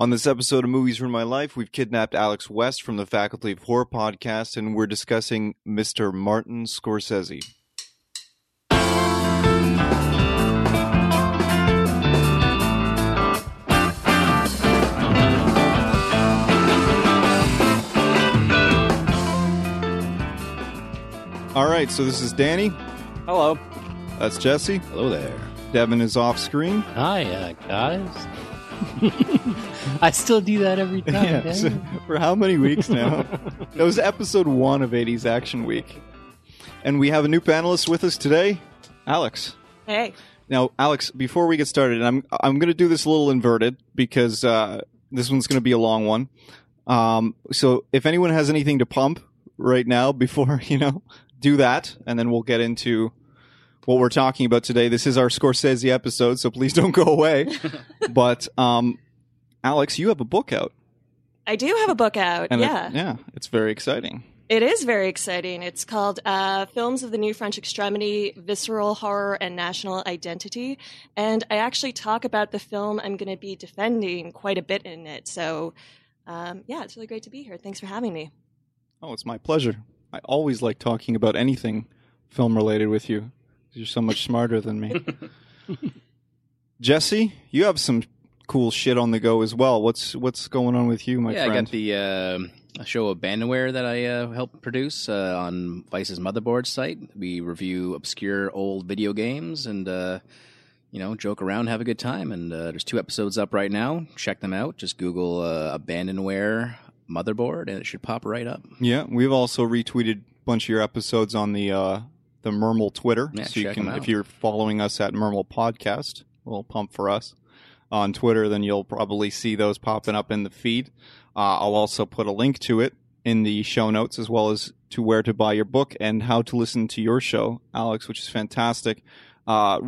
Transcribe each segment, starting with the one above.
On this episode of Movies Ruin My Life, we've kidnapped Alex West from the Faculty of Horror podcast, and we're discussing Mr. Martin Scorsese. All right, so this is Danny. Hello. That's Jesse. Hello there. Devin is off screen. Hiya, guys. I still do that every time. Yeah, so for how many weeks now? That was episode 1 of 80s Action Week. And we have a new panelist with us today, Alex. Hey. Now, Alex, before we get started, and I'm going to do this a little inverted because this one's going to be a long one. So if anyone has anything to pump right now before, do that, and then we'll get into what we're talking about today. This is our Scorsese episode, so please don't go away. But, Alex, you have a book out. I do have a book out, and yeah. It's very exciting. It is very exciting. It's called Films of the New French Extremity, Visceral Horror and National Identity. And I actually talk about the film I'm going to be defending quite a bit in it. So, it's really great to be here. Thanks for having me. Oh, it's my pleasure. I always like talking about anything film-related with you. You're so much smarter than me. Jesse, you have some cool shit on the go as well. What's going on with you, my friend? I got the show Abandonware that I helped produce on Vice's Motherboard site. We review obscure old video games and, joke around, have a good time. And there's 2 episodes up right now. Check them out. Just Google Abandonware Motherboard, and it should pop right up. Yeah, we've also retweeted a bunch of your episodes on the Mermal Twitter. Yeah, so you can, if you're following us at Mermal Podcast, a little pump for us on Twitter, then you'll probably see those popping up in the feed. I'll also put a link to it in the show notes, as well as to where to buy your book and how to listen to your show, Alex, which is fantastic. I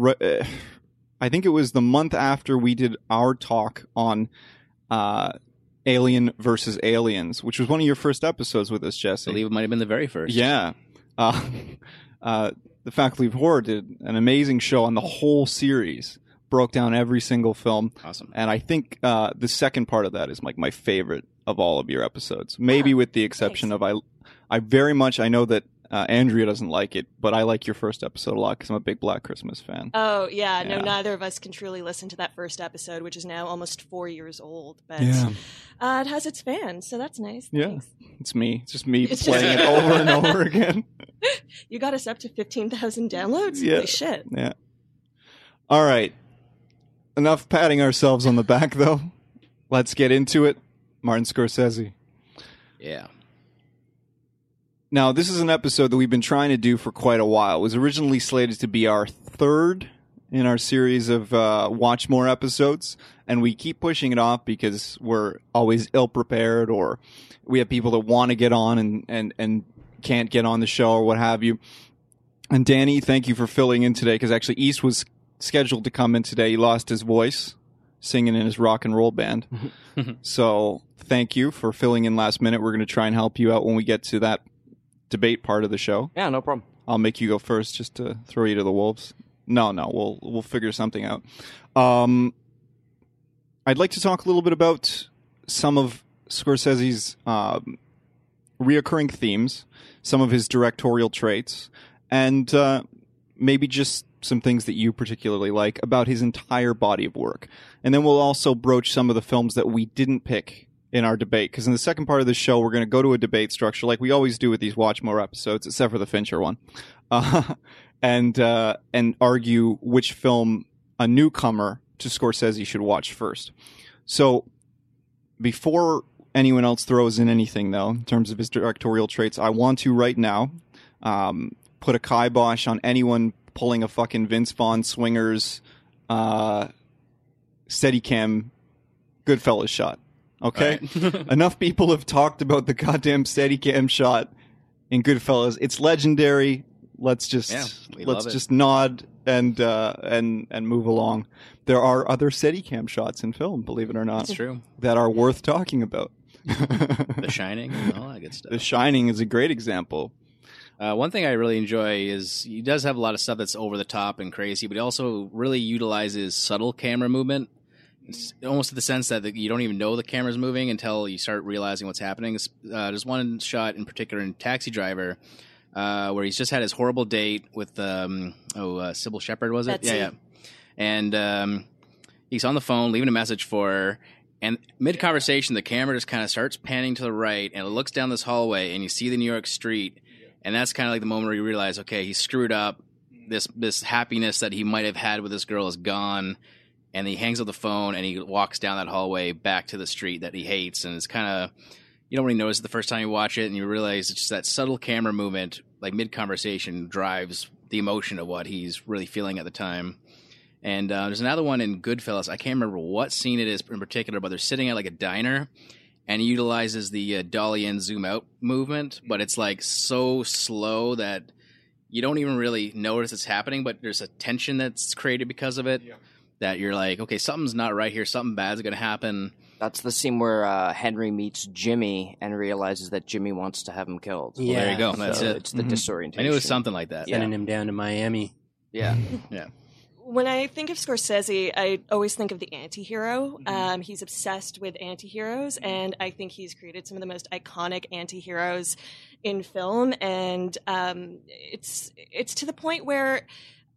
think it was the month after we did our talk on Alien versus Aliens, which was one of your first episodes with us, Jesse. I believe it might have been the very first. Yeah. The Faculty of Horror did an amazing show on the whole series, broke down every single film. Awesome. And I think the second part of that is like my favorite of all of your episodes, maybe with the exception of I know that Andrea doesn't like it, but I like your first episode a lot because I'm a big Black Christmas fan. Oh, yeah. No, neither of us can truly listen to that first episode, which is now almost 4 years old. But it has its fans, so that's nice. Yeah, thanks. It's me. It's just me playing it over and over again. You got us up to 15,000 downloads? Yeah. Holy shit. Yeah. All right. Enough patting ourselves on the back, though. Let's get into it. Martin Scorsese. Yeah. Now, this is an episode that we've been trying to do for quite a while. It was originally slated to be our 3rd in our series of Watch More episodes, and we keep pushing it off because we're always ill-prepared, or we have people that want to get on and can't get on the show or what have you. And Danny, thank you for filling in today, because actually East was scheduled to come in today. He lost his voice singing in his rock and roll band. So thank you for filling in last minute. We're going to try and help you out when we get to that debate part of the show. Yeah, no problem. I'll make you go first just to throw you to the wolves. No, we'll figure something out. I'd like to talk a little bit about some of Scorsese's reoccurring themes, some of his directorial traits, and maybe just some things that you particularly like about his entire body of work. And then we'll also broach some of the films that we didn't pick in our debate, because in the second part of the show, we're going to go to a debate structure like we always do with these Watch More episodes, except for the Fincher one, and argue which film a newcomer to Scorsese should watch first. So before anyone else throws in anything, though, in terms of his directorial traits, I want to right now put a kibosh on anyone pulling a fucking Vince Vaughn Swingers Steadicam Goodfellas shot. Okay, right. Enough people have talked about the goddamn Steadicam shot in Goodfellas. It's legendary. Let's just nod and move along. There are other Steadicam shots in film, believe it or not. That's true. That are worth talking about. The Shining and all that good stuff. The Shining is a great example. One thing I really enjoy is he does have a lot of stuff that's over the top and crazy, but he also really utilizes subtle camera movement. almost in the sense that you don't even know the camera's moving until you start realizing what's happening. There's one shot in particular in Taxi Driver where he's just had his horrible date with Sybil Shepherd, was it? Betsy. Yeah. And he's on the phone leaving a message for her. And mid-conversation, the camera just kind of starts panning to the right, and it looks down this hallway, and you see the New York street, and that's kind of like the moment where you realize, okay, he screwed up. This happiness that he might have had with this girl is gone, and he hangs up the phone, and he walks down that hallway back to the street that he hates, and it's kind of, you don't really notice it the first time you watch it, and you realize it's just that subtle camera movement, like mid-conversation, drives the emotion of what he's really feeling at the time. And there's another one in Goodfellas. I can't remember what scene it is in particular, but they're sitting at like a diner, and it utilizes the dolly in, zoom out movement, but it's like so slow that you don't even really notice it's happening, but there's a tension that's created because of it, that you're like, okay, something's not right here. Something bad's going to happen. That's the scene where Henry meets Jimmy and realizes that Jimmy wants to have him killed. Yeah. Well, there you go. That's so it. It's the disorientation. I knew it was something like that. Sending him down to Miami. Yeah. Yeah. When I think of Scorsese, I always think of the anti-hero. He's obsessed with anti-heroes, and I think he's created some of the most iconic anti-heroes in film. And it's to the point where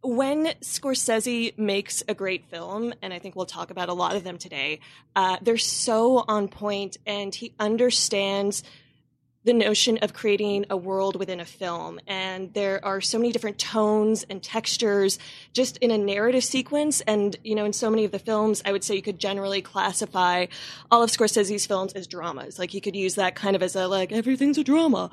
when Scorsese makes a great film, and I think we'll talk about a lot of them today, they're so on point, and he understands the notion of creating a world within a film. And there are so many different tones and textures just in a narrative sequence. And, you know, in so many of the films, I would say you could generally classify all of Scorsese's films as dramas. Like, you could use that kind of as a, like, everything's a drama.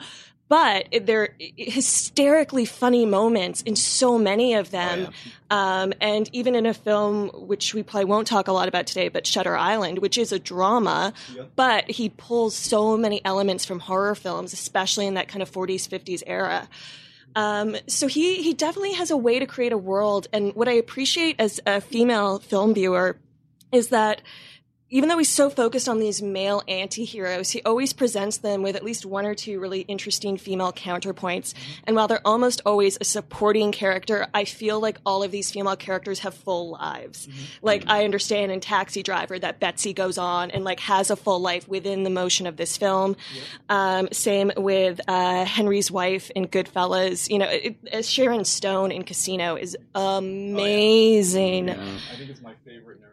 But they're hysterically funny moments in so many of them. Oh, yeah. And even in a film, which we probably won't talk a lot about today, but Shutter Island, which is a drama, but he pulls so many elements from horror films, especially in that kind of 40s, 50s era. So he definitely has a way to create a world. And what I appreciate as a female film viewer is that even though he's so focused on these male anti-heroes, he always presents them with at least one or two really interesting female counterpoints. And while they're almost always a supporting character, I feel like all of these female characters have full lives. Like, I understand in Taxi Driver that Betsy goes on and, like, has a full life within the motion of this film. Same with Henry's wife in Goodfellas. You know, Sharon Stone in Casino is amazing. I think it's my favorite narrative.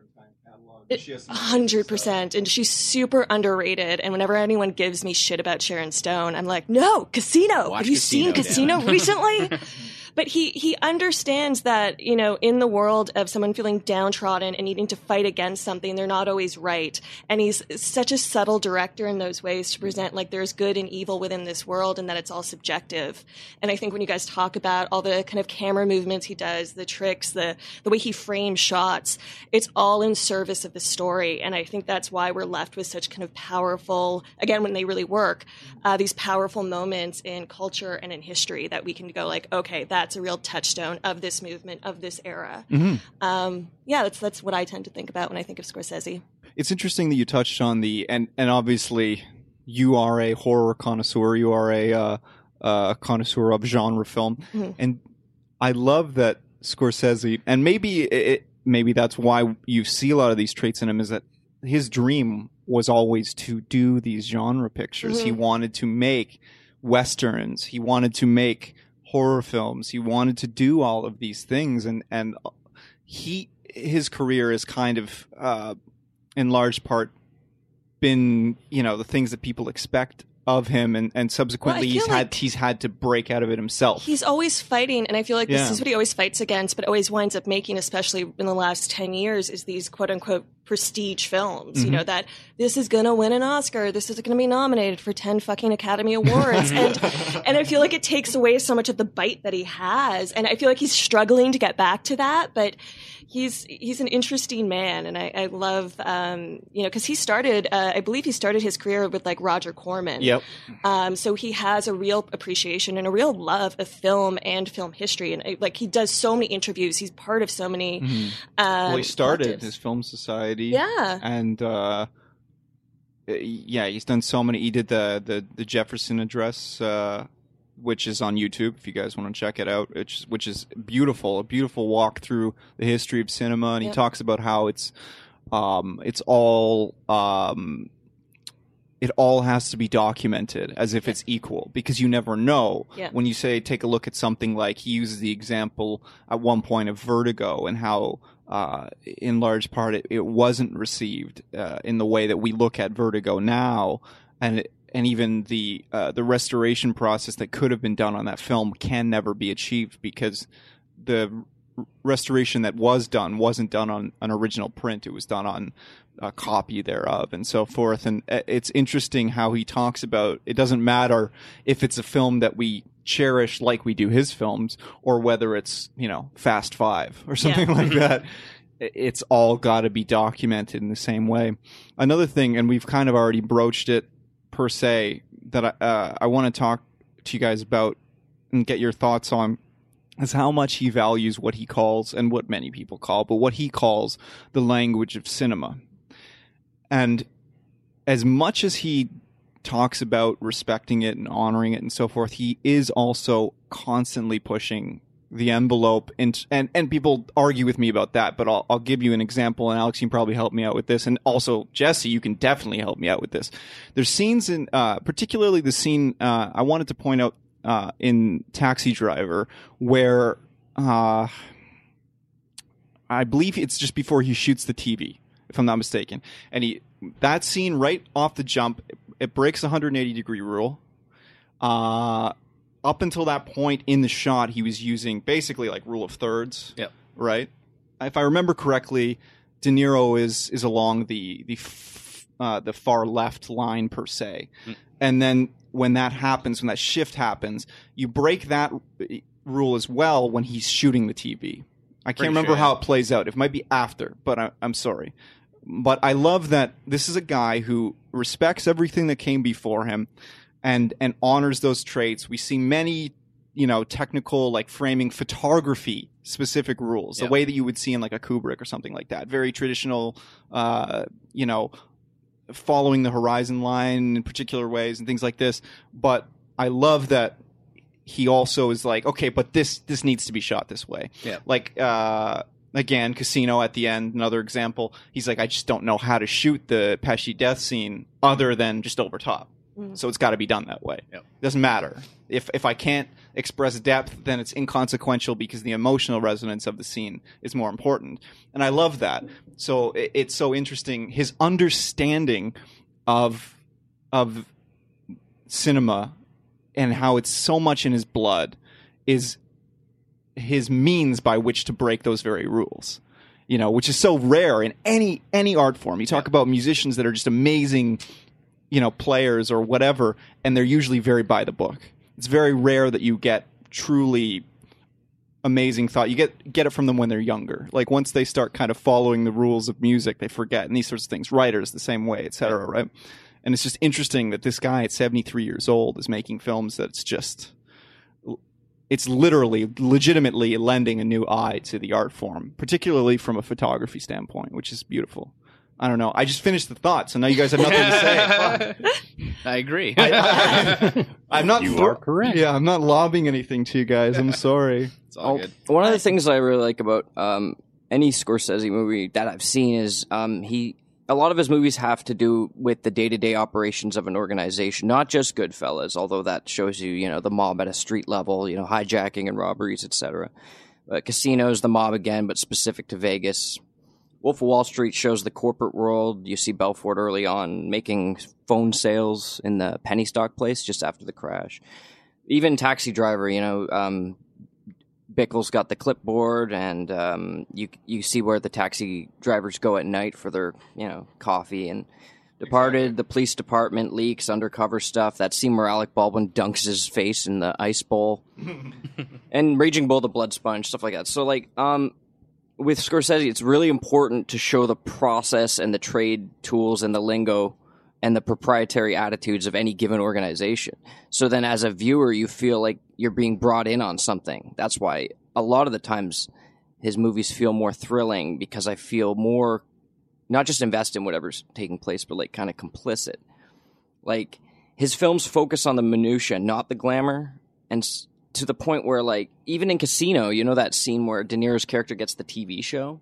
100%. And she's super underrated. And whenever anyone gives me shit about Sharon Stone, I'm like, no, Casino. Have you seen Casino recently? But he understands that, you know, in the world of someone feeling downtrodden and needing to fight against something, they're not always right. And he's such a subtle director in those ways to present, like, there's good and evil within this world and that it's all subjective. And I think when you guys talk about all the kind of camera movements he does, the tricks, the way he frames shots, it's all in service of the story. And I think that's why we're left with such kind of powerful, again, when they really work, these powerful moments in culture and in history that we can go like, okay, that's a real touchstone of this movement, of this era. That's what I tend to think about when I think of Scorsese. It's interesting that you touched on the, and obviously you are a horror connoisseur, you are a connoisseur of genre film, and I love that Scorsese, and maybe that's why you see a lot of these traits in him, is that his dream was always to do these genre pictures. He wanted to make westerns. He wanted to make horror films. He wanted to do all of these things, and his career is kind of in large part been, you know, the things that people expect of him, and subsequently he's had to break out of it himself. He's always fighting, and I feel like this is what he always fights against, but always winds up making, especially in the last 10 years, is these quote-unquote prestige films, you know, that this is going to win an Oscar, this is going to be nominated for 10 fucking Academy Awards, and I feel like it takes away so much of the bite that he has, and I feel like he's struggling to get back to that, but he's an interesting man, and I love, you know, because he started, I believe he started his career with, like, Roger Corman. So he has a real appreciation and a real love of film and film history, and, like, he does so many interviews. He's part of so many well, he started his Film Society. And he's done so many. He did the Jefferson Address, which is on YouTube if you guys want to check it out, which is beautiful, a beautiful walk through the history of cinema. And he talks about how it's It's all it all has to be documented as if it's equal, because you never know. Yeah. When you say take a look at something like, he uses the example at one point of Vertigo and how in large part it wasn't received in the way that we look at Vertigo now, and even the restoration process that could have been done on that film can never be achieved because the restoration that was done wasn't done on an original print. It was done on a copy thereof and so forth. And it's interesting how he talks about it doesn't matter if it's a film that we cherish like we do his films, or whether it's, you know, Fast Five or something like that. It's all got to be documented in the same way. Another thing, and we've kind of already broached it per se, that I want to talk to you guys about and get your thoughts on, is how much he values what he calls, and what many people call, but what he calls the language of cinema. And as much as he talks about respecting it and honoring it and so forth, he is also constantly pushing the envelope. And people argue with me about that, but I'll give you an example, and Alex, you can probably help me out with this. And also, Jesse, you can definitely help me out with this. There's scenes in, particularly the scene I wanted to point out in Taxi Driver, where I believe it's just before he shoots the TV, if I'm not mistaken. And that scene right off the jump, it breaks the 180-degree rule. Up until that point in the shot, he was using basically like rule of thirds, right? If I remember correctly, De Niro is along the far left line per se. And then when that happens, when that shift happens, you break that rule as well when he's shooting the TV. I can't remember how it plays out. It might be after, but I'm sorry. But I love that this is a guy who respects everything that came before him and honors those traits. We see many, you know, technical, like framing, photography specific rules, the way that you would see in like a Kubrick or something like that. Very traditional, you know, following the horizon line in particular ways and things like this. But I love that he also is like, okay, but this needs to be shot this way. Yeah. Like, again, Casino at the end, another example. He's like, I just don't know how to shoot the Pesci death scene other than just over top. So it's got to be done that way. Yep. It doesn't matter. If I can't express depth, then it's inconsequential because the emotional resonance of the scene is more important. And I love that. So it's so interesting, his understanding of cinema and how it's so much in his blood is his means by which to break those very rules, you know, which is so rare in any art form. You talk about musicians that are just amazing, you know, players or whatever, and they're usually very by the book. It's very rare that you get truly amazing thought. You get it from them when they're younger. Like once they start kind of following the rules of music, they forget, and these sorts of things. Writers the same way, et cetera, right? And it's just interesting that this guy at 73 years old is making films that's just, it's literally, legitimately lending a new eye to the art form, particularly from a photography standpoint, which is beautiful. I don't know. I just finished the thought, so now you guys have nothing to say. I agree. I'm not. You are correct. Yeah, I'm not lobbing anything to you guys. I'm sorry. It's all good. One of the things I really like about any Scorsese movie that I've seen is a lot of his movies have to do with the day-to-day operations of an organization, not just Goodfellas, although that shows you, you know, the mob at a street level, you know, hijacking and robberies, etc. But Casino's the mob again, but specific to Vegas. Wolf of Wall Street shows the corporate world. You see Belfort early on making phone sales in the penny stock place just after the crash. Even Taxi Driver, you know, Bickle's got the clipboard, and you see where the taxi drivers go at night for their, you know, coffee. And Departed, the police department leaks, undercover stuff. That scene where Alec Baldwin dunks his face in the ice bowl. And Raging Bull, the blood sponge, stuff like that. So, like, with Scorsese, it's really important to show the process and the trade tools and the lingo and the proprietary attitudes of any given organization. So then as a viewer, you feel like you're being brought in on something. That's why a lot of the times his movies feel more thrilling, because I feel more not just invested in whatever's taking place, but like kind of complicit. Like his films focus on the minutiae, not the glamour, and to the point where, like, even in Casino, you know that scene where De Niro's character gets the TV show?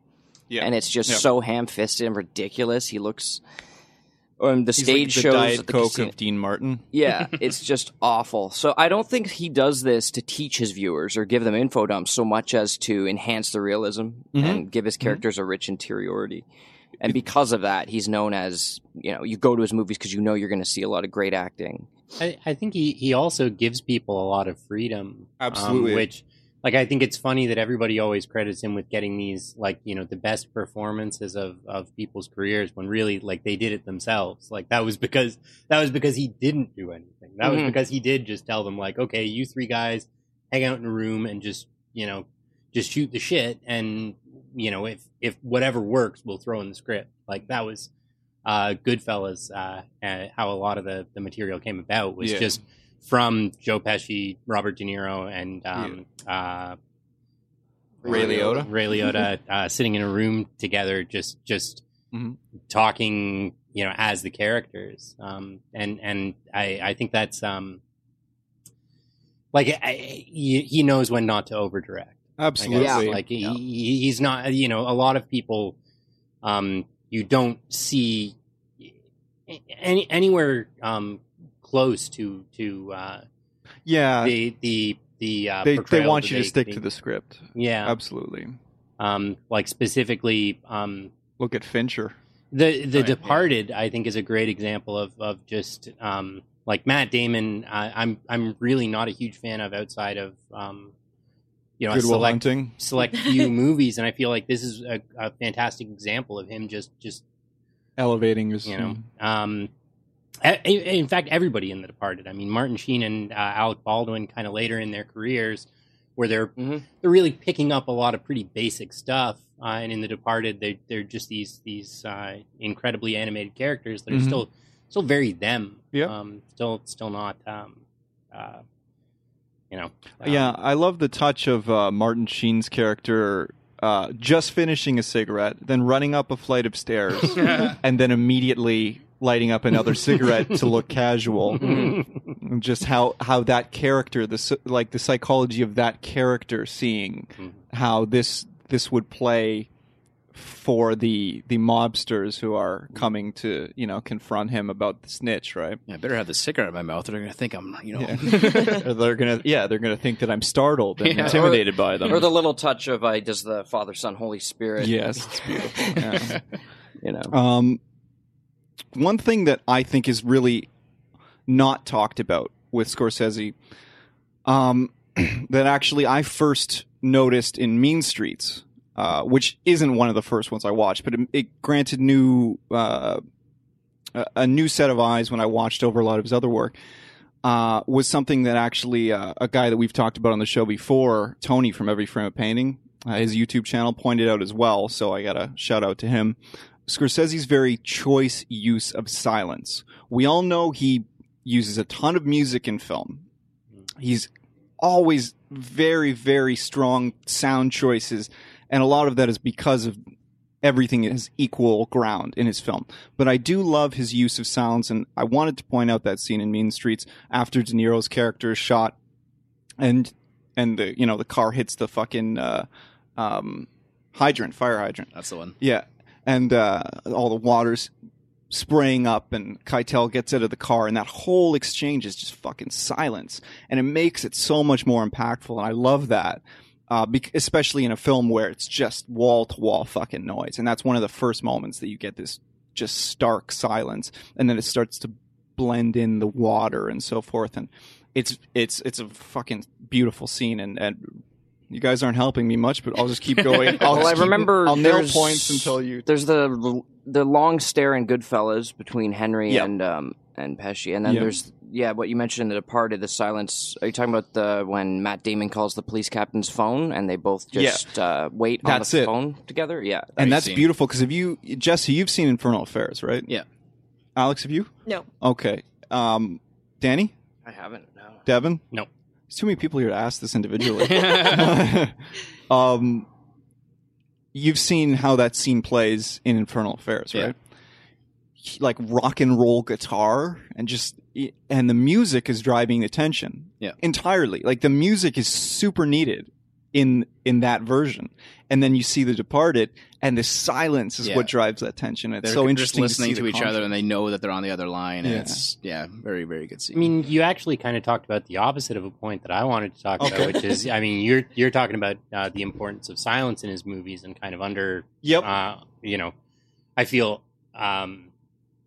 Yeah. And it's just so ham-fisted and ridiculous. He looks... He's stage like the shows Diet Coke of Dean Martin. Yeah, it's just awful. So I don't think he does this to teach his viewers or give them info dumps so much as to enhance the realism and give his characters a rich interiority. And because of that, he's known as, you know, you go to his movies because you know you're going to see a lot of great acting. I think he also gives people a lot of freedom. Absolutely. Which, like, I think it's funny that everybody always credits him with getting these, like, you know, the best performances of people's careers when really, like, they did it themselves. Like, that was because he didn't do anything. That was because he did just tell them, like, okay, you three guys hang out in a room and just, you know, just shoot the shit. And, you know, if whatever works, we'll throw in the script. Like, that was Goodfellas, how a lot of the material came about was just... from Joe Pesci, Robert De Niro, and Ray Liotta sitting in a room together, just talking, you know, as the characters. And I think that's he knows when not to overdirect. Absolutely, he's not. You know, a lot of people you don't see anywhere. Close to the they want you to stick to the script. Yeah, absolutely. Specifically, look at Fincher. The Departed, I think, is a great example of just Matt Damon. I'm really not a huge fan of outside of select few movies, and I feel like this is a fantastic example of him just elevating his in fact, everybody in The Departed. I mean, Martin Sheen and Alec Baldwin kind of later in their careers where they're really picking up a lot of pretty basic stuff. And in The Departed, they're just these incredibly animated characters that are still very them. Yeah. Still not, I love the touch of Martin Sheen's character just finishing a cigarette, then running up a flight of stairs, and then immediately... lighting up another cigarette to look casual. Just how that character, the psychology of that character, seeing how this would play for the mobsters who are coming to, you know, confront him about the snitch, right? Yeah, I better have the cigarette in my mouth, or they're going to think I'm, you know... Yeah. they're going to think that I'm startled and intimidated by them. Or the little touch of, does the Father, Son, Holy Spirit... Yes, it's beautiful. Yeah. You know... one thing that I think is really not talked about with Scorsese, that actually I first noticed in Mean Streets, which isn't one of the first ones I watched, but it granted a new set of eyes when I watched over a lot of his other work, was something that actually a guy that we've talked about on the show before, Tony from Every Frame of Painting, his YouTube channel pointed out as well, so I got a shout out to him. Scorsese's very choice use of silence. We all know he uses a ton of music in film. He's always very, very strong sound choices, and a lot of that is because of everything is equal ground in his film. But I do love his use of sounds, and I wanted to point out that scene in Mean Streets after De Niro's character is shot, and the, you know, the car hits the fucking fire hydrant. That's the one. Yeah. And all the water's spraying up, and Keitel gets out of the car, and that whole exchange is just fucking silence. And it makes it so much more impactful, and I love that, especially in a film where it's just wall-to-wall fucking noise. And that's one of the first moments that you get this just stark silence, and then it starts to blend in the water and so forth. And it's a fucking beautiful scene, and you guys aren't helping me much, but I'll just keep going. I'll nail points until you... There's the long stare in Goodfellas between Henry and Pesci. And then there's, what you mentioned in The Departed, the silence. Are you talking about when Matt Damon calls the police captain's phone and they both just wait that's on the phone together? Yeah. And that's beautiful because Jesse, you've seen Infernal Affairs, right? Yeah. Alex, have you? No. Okay. Danny? I haven't, no. Devin? No. There's too many people here to ask this individually. You've seen how that scene plays in Infernal Affairs, right? Yeah. Like rock and roll guitar and the music is driving the tension entirely. Like the music is super needed in that version. And then you see The Departed, and the silence is what drives that tension. It's so interesting just listening to each other, and they know that they're on the other line. And it's very, very good scene. I mean, you actually kind of talked about the opposite of a point that I wanted to talk about, which is, I mean, you're talking about the importance of silence in his movies and kind of under, you know, I feel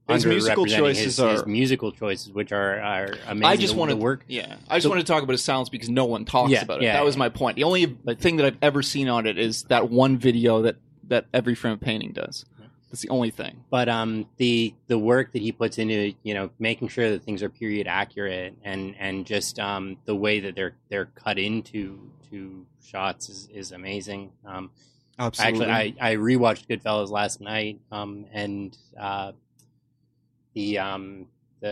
his musical choices his musical choices, which are amazing. I just want to work. Yeah, I just want to talk about his silence because no one talks about it. That was my point. The only thing that I've ever seen on it is that one video that Every Frame of Painting does. That's the only thing. But the work that he puts into, you know, making sure that things are period accurate and just the way that they're cut into shots is amazing. Absolutely. Actually, I rewatched Goodfellas last night, and.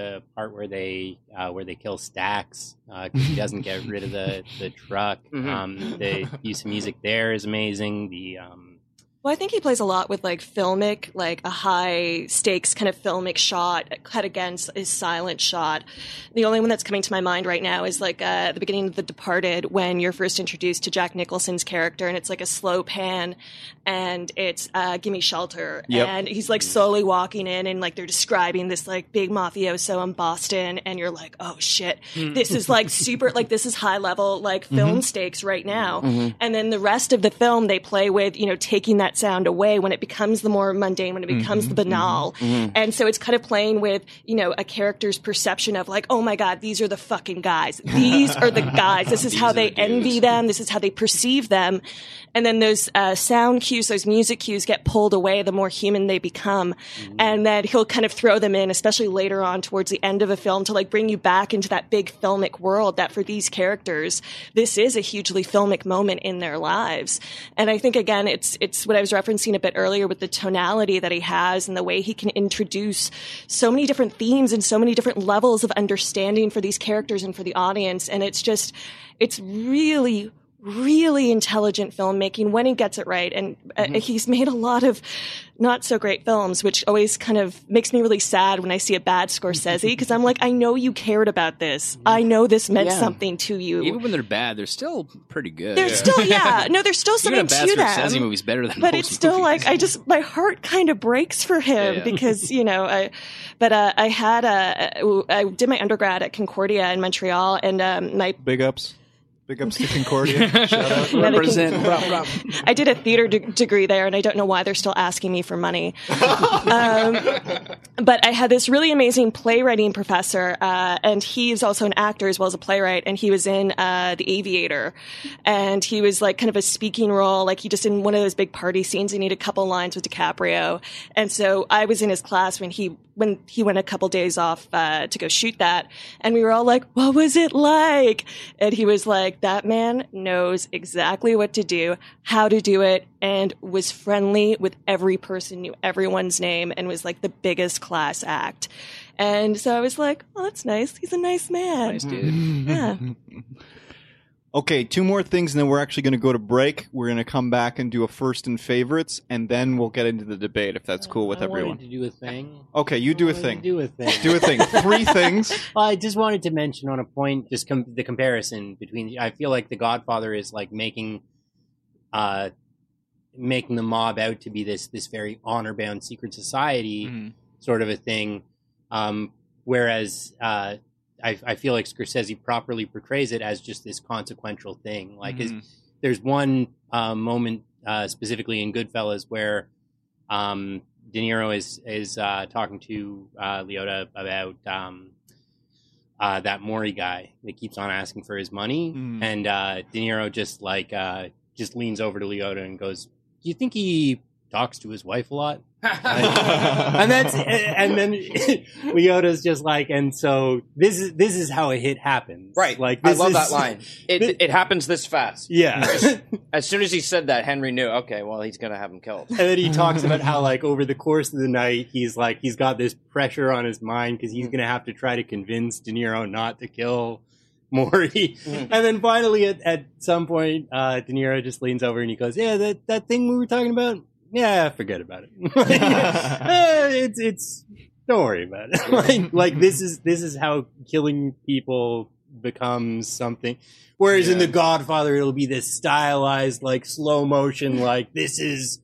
The part where they kill Stax because he doesn't get rid of the truck. Mm-hmm. The use of music there is amazing. Well, I think he plays a lot with filmic, a high stakes kind of filmic shot cut against his silent shot. The only one that's coming to my mind right now is at the beginning of The Departed when you're first introduced to Jack Nicholson's character, and it's a slow pan, and it's Gimme Shelter. Yep. And he's slowly walking in, and they're describing this big mafioso in Boston, and you're like, oh shit, this is super, this is high level film mm-hmm. stakes right now. Mm-hmm. And then the rest of the film they play with, you know, taking that sound away when it becomes the more mundane, when it becomes mm-hmm, the banal. Mm-hmm. And so it's kind of playing with, you know, a character's perception of oh my God, these are the fucking guys. These are the guys. This is how they envy them. This is how they perceive them. And then those sound cues, those music cues get pulled away the more human they become. Mm-hmm. And then he'll kind of throw them in, especially later on towards the end of a film, to bring you back into that big filmic world that for these characters, this is a hugely filmic moment in their lives. And I think, again, it's what I was referencing a bit earlier with the tonality that he has and the way he can introduce so many different themes and so many different levels of understanding for these characters and for the audience. And it's just, it's really, really intelligent filmmaking when he gets it right. And he's made a lot of not so great films, which always kind of makes me really sad when I see a bad Scorsese, because I'm like, I know you cared about this. I know this meant something to you. Even when they're bad, they're still pretty good. They're still, no, there's still something to them. Even a bad Scorsese movie's better than most movies. But it's still my heart kind of breaks for him because, you know, I did my undergrad at Concordia in Montreal, and my... Big ups. Big ups to Concordia. Shout out. Represent. I did a theater degree there, and I don't know why they're still asking me for money. But I had this really amazing playwriting professor, and he's also an actor as well as a playwright, and he was in The Aviator. And he was kind of a speaking role, he just in one of those big party scenes, he needed a couple lines with DiCaprio. And so I was in his class when he went a couple days off to go shoot that. And we were all like, what was it like? And he was like, that man knows exactly what to do, how to do it, and was friendly with every person, knew everyone's name, and was the biggest class act. And so I was like, oh, that's nice. He's a nice man. Nice dude. Yeah. Okay, two more things, and then we're actually going to go to break. We're going to come back and do a first and favorites, and then we'll get into the debate, if that's cool with everyone. I wanted to do a thing. Okay, you do a thing. Do a thing. Three things. Well, I just wanted to mention on a point, just the comparison between... I feel like The Godfather is making the mob out to be this very honor-bound secret society sort of a thing, whereas... I feel like Scorsese properly portrays it as just this consequential thing. There's one moment specifically in Goodfellas where De Niro is talking to Liotta about that Maury guy that keeps on asking for his money, and De Niro just leans over to Liotta and goes, "Do you think he talks to his wife a lot?" and then Leota's just and so this is how a hit happens, right? I love that line. It happens this fast. Yeah. As soon as he said that, Henry knew. Okay, well, he's gonna have him killed. And then he talks about how over the course of the night, he's got this pressure on his mind because he's gonna have to try to convince De Niro not to kill Maury. And then finally, at some point, De Niro just leans over and he goes, "Yeah, that thing we were talking about. Yeah, forget about it. Don't worry about it. This is how killing people becomes something. Whereas in The Godfather, it'll be this stylized, like, slow motion, like, this is,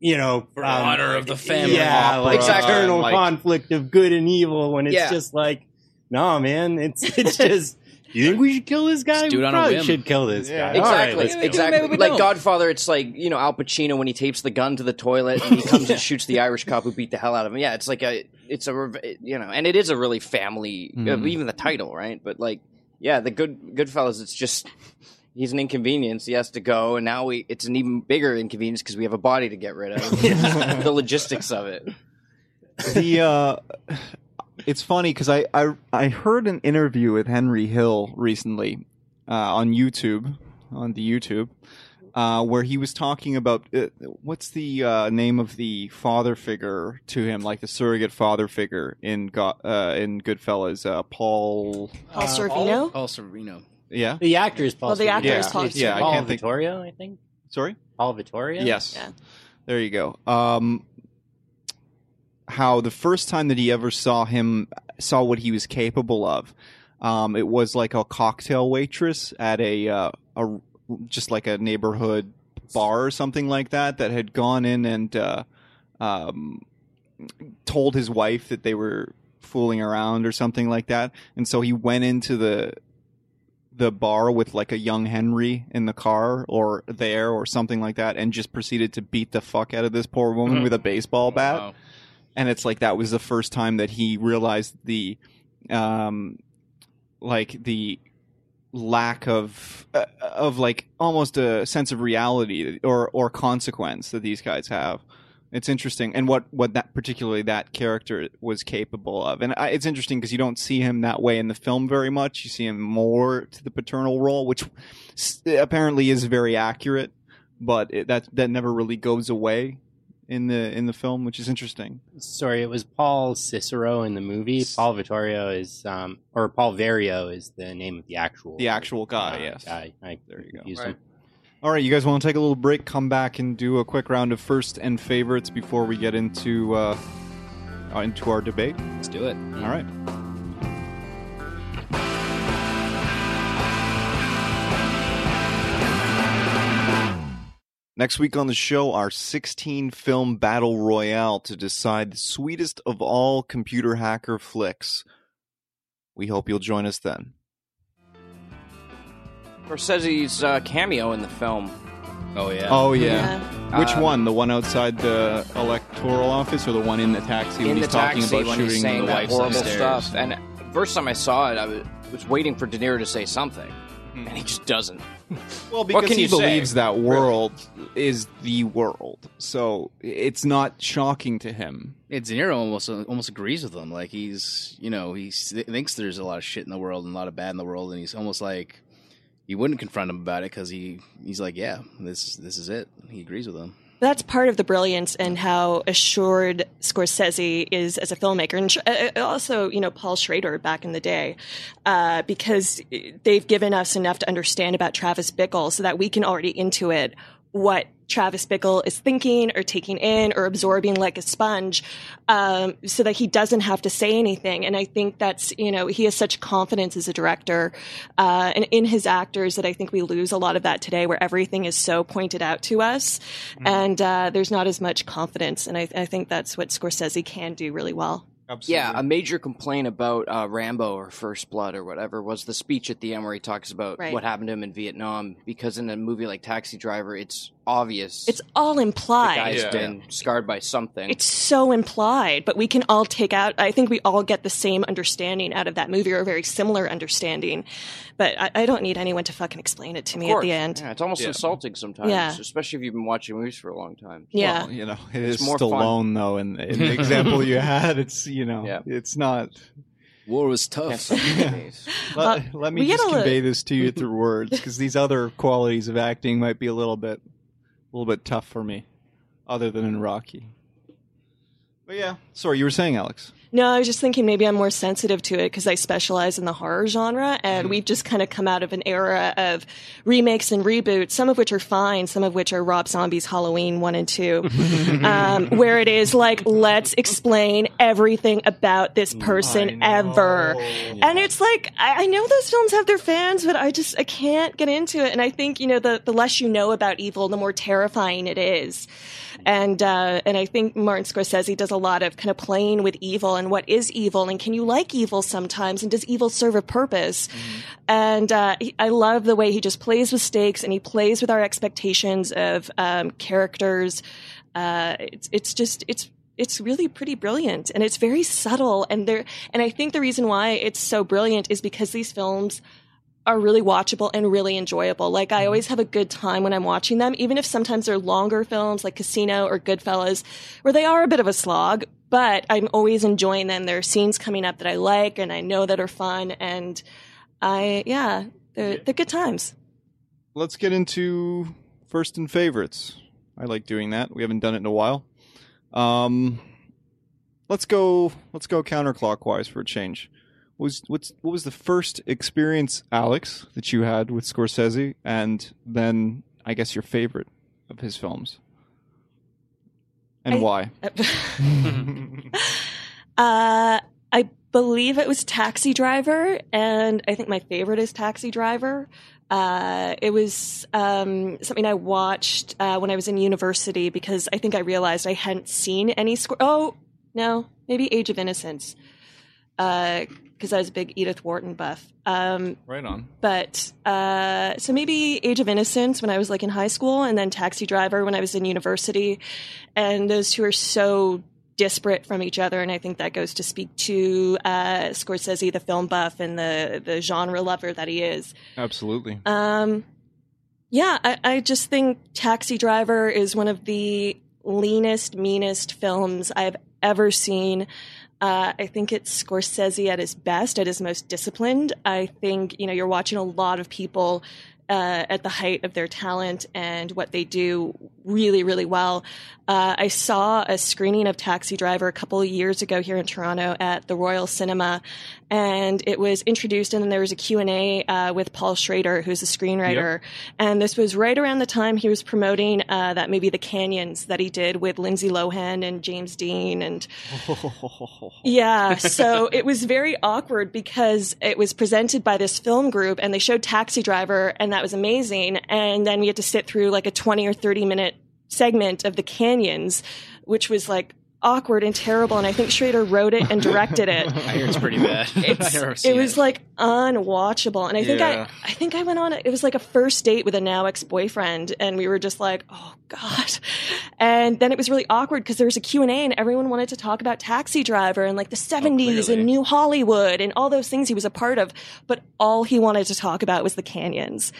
you know, for honor of the family. Yeah, opera, like external conflict of good and evil, when it's just like, nah, man, it's just... You think we should kill this guy? We probably should kill this guy. Exactly. Right, exactly. Like Godfather, it's like, you know, Al Pacino when he tapes the gun to the toilet and he comes and shoots the Irish cop who beat the hell out of him. Yeah, it's like it's a, you know, and it is a really family, even the title, right? But like, yeah, the Goodfellas, it's just, he's an inconvenience. He has to go. And now it's an even bigger inconvenience because we have a body to get rid of. The logistics of it. It's funny because I heard an interview with Henry Hill recently on YouTube, where he was talking about what's the name of the father figure to him, like the surrogate father figure in Goodfellas, Paul Sorvino. Paul Sorvino. Yeah, the actor is Paul. Well, the actor is Paul. Yeah, I can't think. Vittorio, I think. Sorry, Paul Vittorio. Yes. Yeah. There you go. How the first time that he ever saw what he was capable of, it was like a cocktail waitress at a just like a neighborhood bar or something like that had gone in and told his wife that they were fooling around or something like that, and so he went into the bar with like a young Henry in the car or something like that, and just proceeded to beat the fuck out of this poor woman with a baseball bat. Wow. And it's like that was the first time that he realized the lack of like almost a sense of reality or consequence that these guys have. It's interesting, and what that particularly that character was capable of. And it's interesting because you don't see him that way in the film very much. You see him more to the paternal role, which apparently is very accurate, but that never really goes away in the film, which is interesting. Sorry, it was Paul Cicero in the movie. Paul Vittorio is or Paul Verio is the name of the actual guy. Yes. Guy. There you go. Right. All right, you guys want to take a little break, come back and do a quick round of first and favorites before we get into our debate? Let's do it. All right. Next week on the show, our 16-film battle royale to decide the sweetest of all computer hacker flicks. We hope you'll join us then. Scorsese's cameo in the film. Oh, yeah. Which one? The one outside the electoral office or the one in the taxi when he's talking about shooting the wife's horrible stuff. And first time I saw it, I was waiting for De Niro to say something. And he just doesn't. Well, because he believes that world is the world. So it's not shocking to him. De Niro almost agrees with him. Like, he's, you know, he thinks there's a lot of shit in the world and a lot of bad in the world. And he's almost like, you wouldn't confront him about it because he's like, yeah, this is it. He agrees with him. That's part of the brilliance and how assured Scorsese is as a filmmaker. And also, you know, Paul Schrader back in the day, because they've given us enough to understand about Travis Bickle so that we can already intuit what Travis Bickle is thinking or taking in or absorbing like a sponge, so that he doesn't have to say anything. And I think that's, you know, he has such confidence as a director and in his actors that I think we lose a lot of that today, where everything is so pointed out to us and there's not as much confidence. And I think that's what Scorsese can do really well. Absolutely. Yeah, a major complaint about Rambo or First Blood or whatever was the speech at the end where he talks about what happened to him in Vietnam, because in a movie like Taxi Driver, it's obvious. It's all implied. The guy's been scarred by something. It's so implied, but we can all take out... I think we all get the same understanding out of that movie, or a very similar understanding, but I don't need anyone to fucking explain it to me at the end. Yeah, it's almost insulting sometimes, especially if you've been watching movies for a long time. Yeah. Well, you know, it's more Stallone, fun. Though, and in the example you had, it's... You know, it's not... War was tough. Let me just convey this to you through words, because these other qualities of acting might be a little bit tough for me, other than in Rocky. But yeah, sorry, you were saying, Alex. No, I was just thinking maybe I'm more sensitive to it because I specialize in the horror genre, and we've just kind of come out of an era of remakes and reboots, some of which are fine, some of which are Rob Zombie's Halloween 1 and 2, where it is like, let's explain everything about this person ever. Yeah. And it's like, I know those films have their fans, but I can't get into it. And I think, you know, the less you know about evil, the more terrifying it is. And I think Martin Scorsese does a lot of kind of playing with evil and what is evil and can you like evil sometimes and does evil serve a purpose? And I love the way he just plays with stakes and he plays with our expectations of characters. It's really pretty brilliant and it's very subtle. And I think the reason why it's so brilliant is because these films are really watchable and really enjoyable. Like, I always have a good time when I'm watching them, even if sometimes they're longer films like Casino or Goodfellas, where they are a bit of a slog, but I'm always enjoying them. There are scenes coming up that I like and I know that are fun, and they're good times. Let's get into first and favorites. I like doing that. We haven't done it in a while. Let's go counterclockwise for a change. What was the first experience, Alex, that you had with Scorsese, and then I guess your favorite of his films, and why? I believe it was Taxi Driver, and I think my favorite is Taxi Driver. It was something I watched when I was in university because I think I realized I hadn't seen any maybe Age of Innocence. Because I was a big Edith Wharton buff. Right on. But so maybe Age of Innocence when I was like in high school, and then Taxi Driver when I was in university. And those two are so disparate from each other. And I think that goes to speak to Scorsese, the film buff and the genre lover that he is. Absolutely. I just think Taxi Driver is one of the leanest, meanest films I've ever seen. I think it's Scorsese at his best, at his most disciplined. I think, you know, you're watching a lot of people at the height of their talent and what they do really, really well. I saw a screening of Taxi Driver a couple of years ago here in Toronto at the Royal Cinema, and it was introduced, and then there was a Q&A with Paul Schrader, who's a screenwriter. Yep. And this was right around the time he was promoting that movie The Canyons that he did with Lindsay Lohan and James Dean. And so it was very awkward because it was presented by this film group, and they showed Taxi Driver, and that was amazing. And then we had to sit through like a 20 or 30-minute segment of The Canyons, which was like awkward and terrible, and I think Schrader wrote it and directed it. I hear it's pretty bad. It was like unwatchable, and I think I went on. It was like a first date with a now ex-boyfriend, and we were just like, oh god. And then it was really awkward because there was a Q&A, and everyone wanted to talk about Taxi Driver and like the 70s and New Hollywood and all those things he was a part of, but all he wanted to talk about was the Canyons,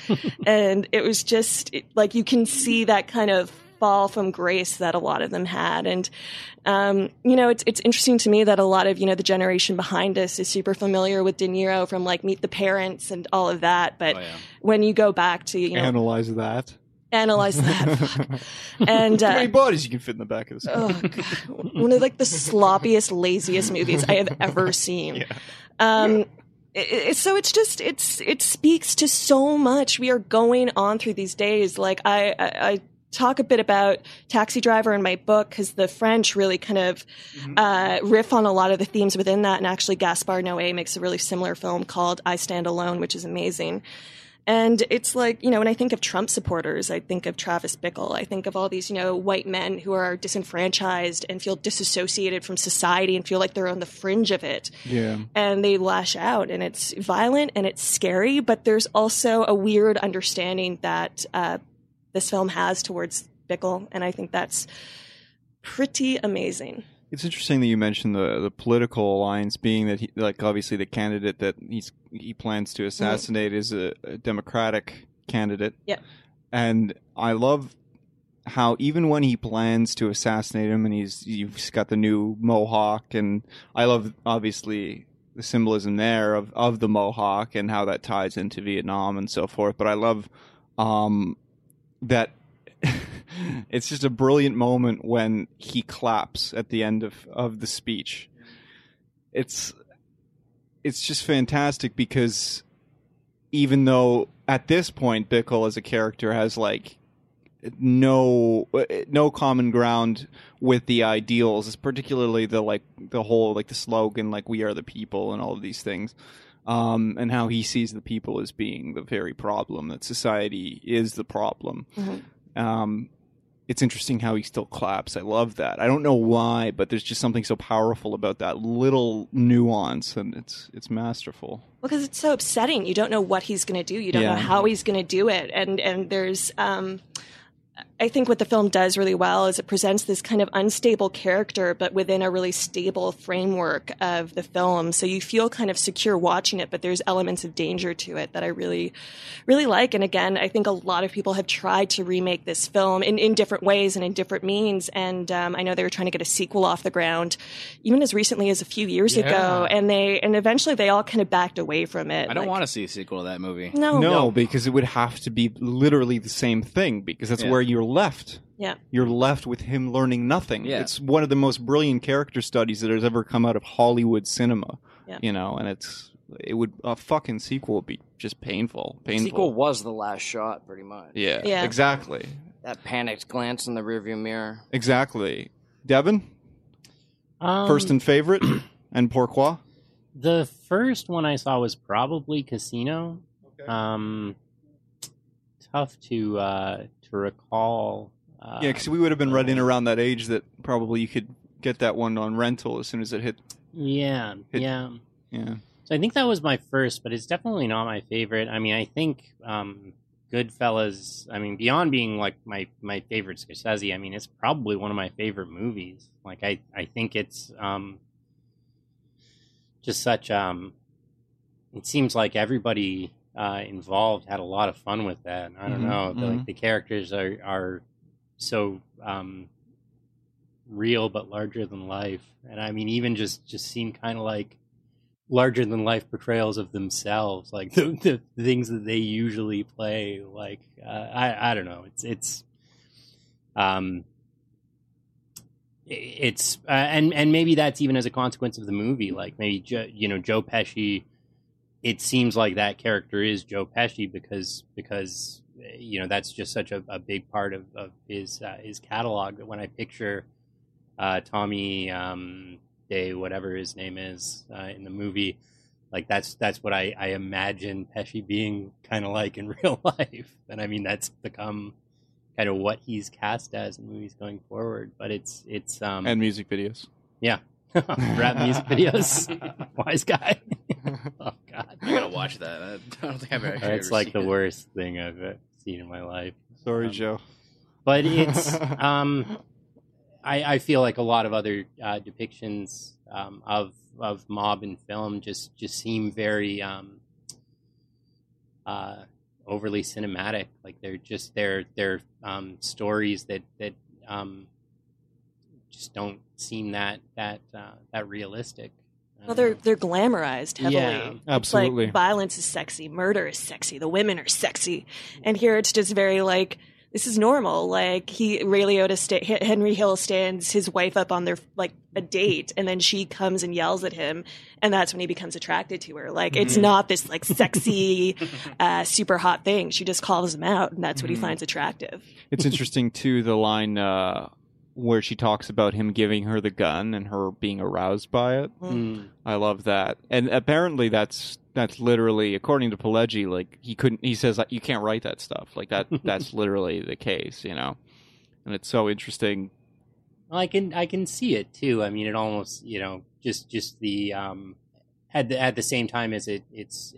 and it was just like you can see that kind of fall from grace that a lot of them had. And you know, it's interesting to me that a lot of, you know, the generation behind us is super familiar with De Niro from like Meet the Parents and all of that, but when you go back to, you know, analyze that fuck. And how many bodies you can fit in the back of this car. Oh, God. One of like the sloppiest, laziest movies I have ever seen. So it's just, it speaks to so much we are going on through these days. Like I talk a bit about Taxi Driver in my book because the French really kind of riff on a lot of the themes within that. And actually, Gaspar Noé makes a really similar film called I Stand Alone, which is amazing. And it's like, you know, when I think of Trump supporters, I think of Travis Bickle. I think of all these, you know, white men who are disenfranchised and feel disassociated from society and feel like they're on the fringe of it. Yeah. And they lash out, and it's violent and it's scary, but there's also a weird understanding that this film has towards Bickle, and I think that's pretty amazing. It's interesting that you mentioned the political alliance, being that he, like, obviously the candidate that he plans to assassinate is a Democratic candidate. Yeah, and I love how even when he plans to assassinate him, and he's got the new mohawk, and I love obviously the symbolism there of the mohawk and how that ties into Vietnam and so forth. But I love that it's just a brilliant moment when he claps at the end of the speech. It's just fantastic because even though at this point Bickle as a character has like no common ground with the ideals, it's particularly the whole the slogan like "We are the people" and all of these things, and how he sees the people as being the very problem, that society is the problem. Mm-hmm. It's interesting how he still claps. I love that. I don't know why, but there's just something so powerful about that little nuance, and it's masterful. Well, because it's so upsetting. You don't know what he's going to do. You don't know how he's going to do it. And there's, I think what the film does really well is it presents this kind of unstable character, but within a really stable framework of the film. So you feel kind of secure watching it, but there's elements of danger to it that I really, really like. And again, I think a lot of people have tried to remake this film in different ways and in different means. And I know they were trying to get a sequel off the ground, even as recently as a few years ago. And eventually they all kind of backed away from it. I don't want to see a sequel to that movie. No, because it would have to be literally the same thing, because that's where you're left. Yeah. You're left with him learning nothing. Yeah. It's one of the most brilliant character studies that has ever come out of Hollywood cinema. Yeah. You know, and it would a fucking sequel would be just painful. Painful. The sequel was the last shot, pretty much. Yeah. Yeah. Exactly. That panicked glance in the rearview mirror. Exactly. Devin? First and favorite and pourquoi? The first one I saw was probably Casino. Okay. Tough to recall. Yeah, because we would have been right in around that age that probably you could get that one on rental as soon as it hit. Yeah. So I think that was my first, but it's definitely not my favorite. I mean, I think Goodfellas, I mean, beyond being like my favorite Scorsese, I mean, it's probably one of my favorite movies. Like, I think it's just such, it seems like everybody involved had a lot of fun with that. I don't know. Mm-hmm. The characters are so real, but larger than life. And I mean, even just seem kind of like larger than life portrayals of themselves, like the things that they usually play. Like I don't know. It's and maybe that's even as a consequence of the movie. Like maybe Joe Pesci. It seems like that character is Joe Pesci because you know, that's just such a big part of his catalog. That when I picture Tommy Day, whatever his name is in the movie, like that's what I imagine Pesci being kind of like in real life. And I mean, that's become kind of what he's cast as in movies going forward. But it's and music videos, yeah. Rap music videos. Wise guy. Oh God, I gotta watch that. I don't think I've ever. It's like the worst thing I've ever seen in my life. Sorry, Joe. But it's I feel like a lot of other depictions of mob in film just seem very overly cinematic. Like they're stories that just don't seem that realistic. Well, they're glamorized heavily. Yeah, absolutely. Like, violence is sexy, murder is sexy, the women are sexy, and here it's just very like, this is normal. Like Ray Liotta, Henry Hill stands his wife up on their like a date, and then she comes and yells at him, and that's when he becomes attracted to her. Like it's not this like sexy, super hot thing. She just calls him out, and that's what he finds attractive. It's interesting too. The line. Where she talks about him giving her the gun and her being aroused by it. Mm. I love that. And apparently that's literally, according to Pileggi, like he says like, you can't write that stuff. Like that's literally the case, you know. And it's so interesting. I can see it too. I mean, it almost, you know, just the at the same time as it's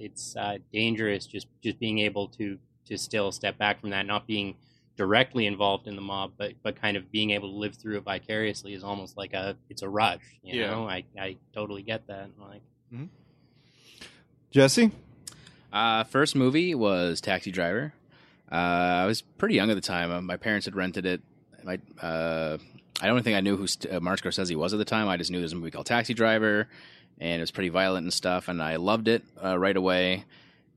dangerous just being able to still step back from that, not being directly involved in the mob, but kind of being able to live through it vicariously is almost like it's a rush, you know. I totally get that. Like, mm-hmm. Jesse, first movie was Taxi Driver. I was pretty young at the time. My parents had rented it. I don't think I knew who Martin Scorsese was at the time. I just knew there was a movie called Taxi Driver, and it was pretty violent and stuff, and I loved it right away.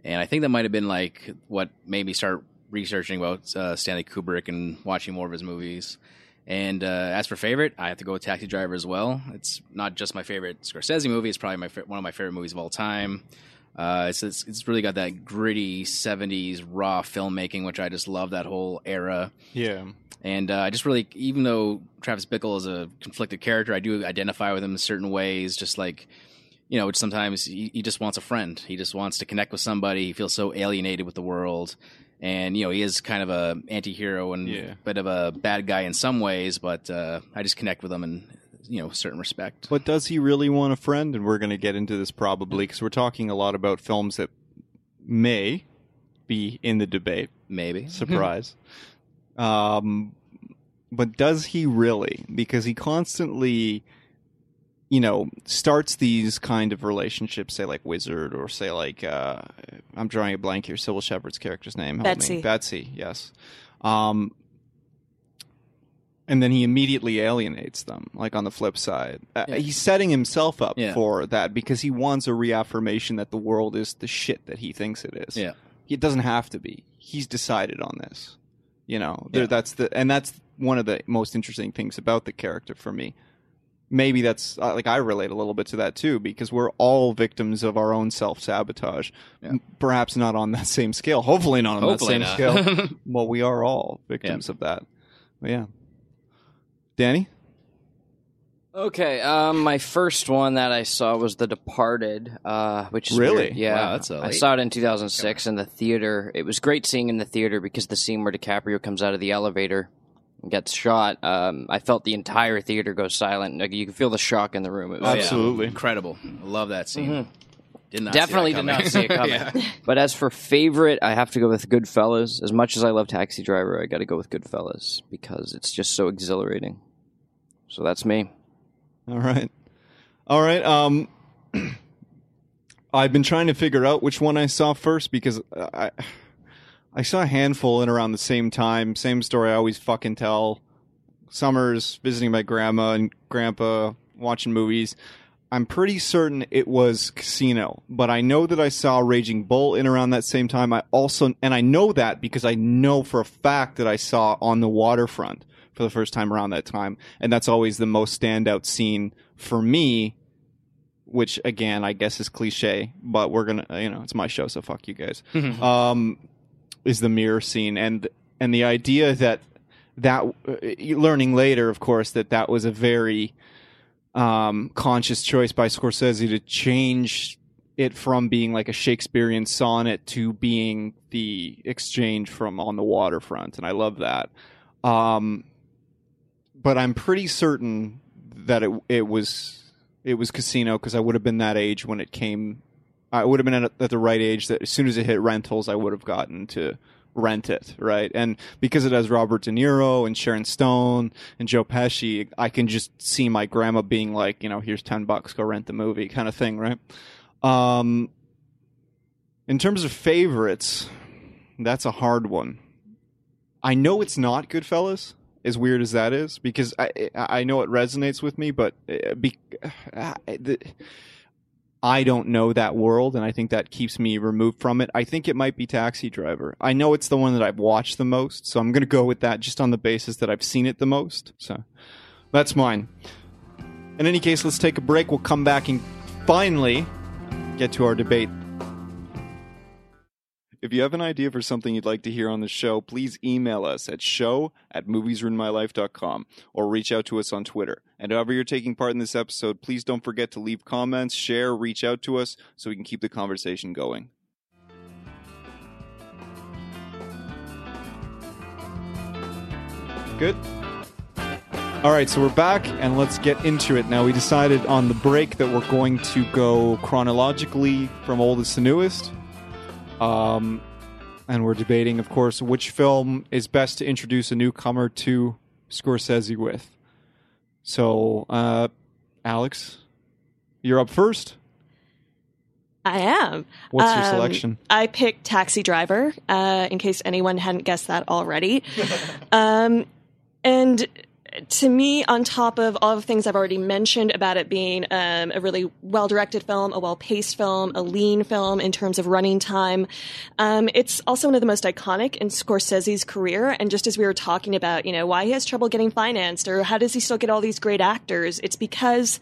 And I think that might have been like what made me start researching about Stanley Kubrick and watching more of his movies. And as for favorite, I have to go with Taxi Driver as well. It's not just my favorite Scorsese movie. It's probably one of my favorite movies of all time. It's really got that gritty 70s raw filmmaking, which I just love that whole era. Yeah. And I just really, even though Travis Bickle is a conflicted character, I do identify with him in certain ways, just like, you know, which sometimes he just wants a friend. He just wants to connect with somebody. He feels so alienated with the world. And, you know, he is kind of an anti-hero and a bit of a bad guy in some ways, but I just connect with him in, you know, certain respect. But does he really want a friend? And we're going to get into this probably because we're talking a lot about films that may be in the debate. Maybe. Surprise. But does he really? Because he constantly, you know, starts these kind of relationships, say like Wizard or say like, I'm drawing a blank here, Sybil Shepherd's character's name. Betsy. Betsy, yes. And then he immediately alienates them, like on the flip side. He's setting himself up for that because he wants a reaffirmation that the world is the shit that he thinks it is. Yeah. It doesn't have to be. He's decided on this. You know, that's one of the most interesting things about the character for me. Maybe that's like I relate a little bit to that too, because we're all victims of our own self-sabotage. Yeah. Perhaps not on that same scale. Hopefully not on that same scale. Well, we are all victims of that. But yeah. Danny? Okay. My first one that I saw was The Departed, which is really weird. Yeah. Wow, that's I saw it in 2006 in the theater. It was great seeing in the theater because the scene where DiCaprio comes out of the elevator gets shot. I felt the entire theater go silent. Like, you can feel the shock in the room. It was absolutely incredible. I love that scene. Mm-hmm. Did not see it coming. Yeah. But as for favorite, I have to go with Goodfellas. As much as I love Taxi Driver, I got to go with Goodfellas because it's just so exhilarating. So that's me. All right. I've been trying to figure out which one I saw first because I saw a handful in around the same time. Same story I always fucking tell. Summers, visiting my grandma and grandpa, watching movies. I'm pretty certain it was Casino, but I know that I saw Raging Bull in around that same time. I know that because I know for a fact that I saw On the Waterfront for the first time around that time. And that's always the most standout scene for me, which again, I guess is cliche, but we're going to, you know, it's my show, so fuck you guys. Is the mirror scene and the idea that learning later, of course, that was a very conscious choice by Scorsese to change it from being like a Shakespearean sonnet to being the exchange from On the Waterfront, and I love that. But I'm pretty certain that it was Casino because I would have been that age when it came. I would have been at the right age that as soon as it hit rentals, I would have gotten to rent it, right? And because it has Robert De Niro and Sharon Stone and Joe Pesci, I can just see my grandma being like, you know, here's $10, go rent the movie kind of thing, right? In terms of favorites, that's a hard one. I know it's not Goodfellas, as weird as that is, because I know it resonates with me, but I don't know that world, and I think that keeps me removed from it. I think it might be Taxi Driver. I know it's the one that I've watched the most, so I'm going to go with that just on the basis that I've seen it the most. So that's mine. In any case, let's take a break. We'll come back and finally get to our debate. If you have an idea for something you'd like to hear on the show, please email us at show@moviesruinmylife.com or reach out to us on Twitter. And however you're taking part in this episode, please don't forget to leave comments, share, reach out to us so we can keep the conversation going. Good? All right, so we're back, and let's get into it. Now, we decided on the break that we're going to go chronologically from oldest to newest. And we're debating, of course, which film is best to introduce a newcomer to Scorsese with. So, Alex, you're up first. I am. What's your selection? I picked Taxi Driver, in case anyone hadn't guessed that already. And to me, on top of all the things I've already mentioned about it being a really well-directed film, a well-paced film, a lean film in terms of running time, it's also one of the most iconic in Scorsese's career. And just as we were talking about, you know, why he has trouble getting financed or how does he still get all these great actors, it's because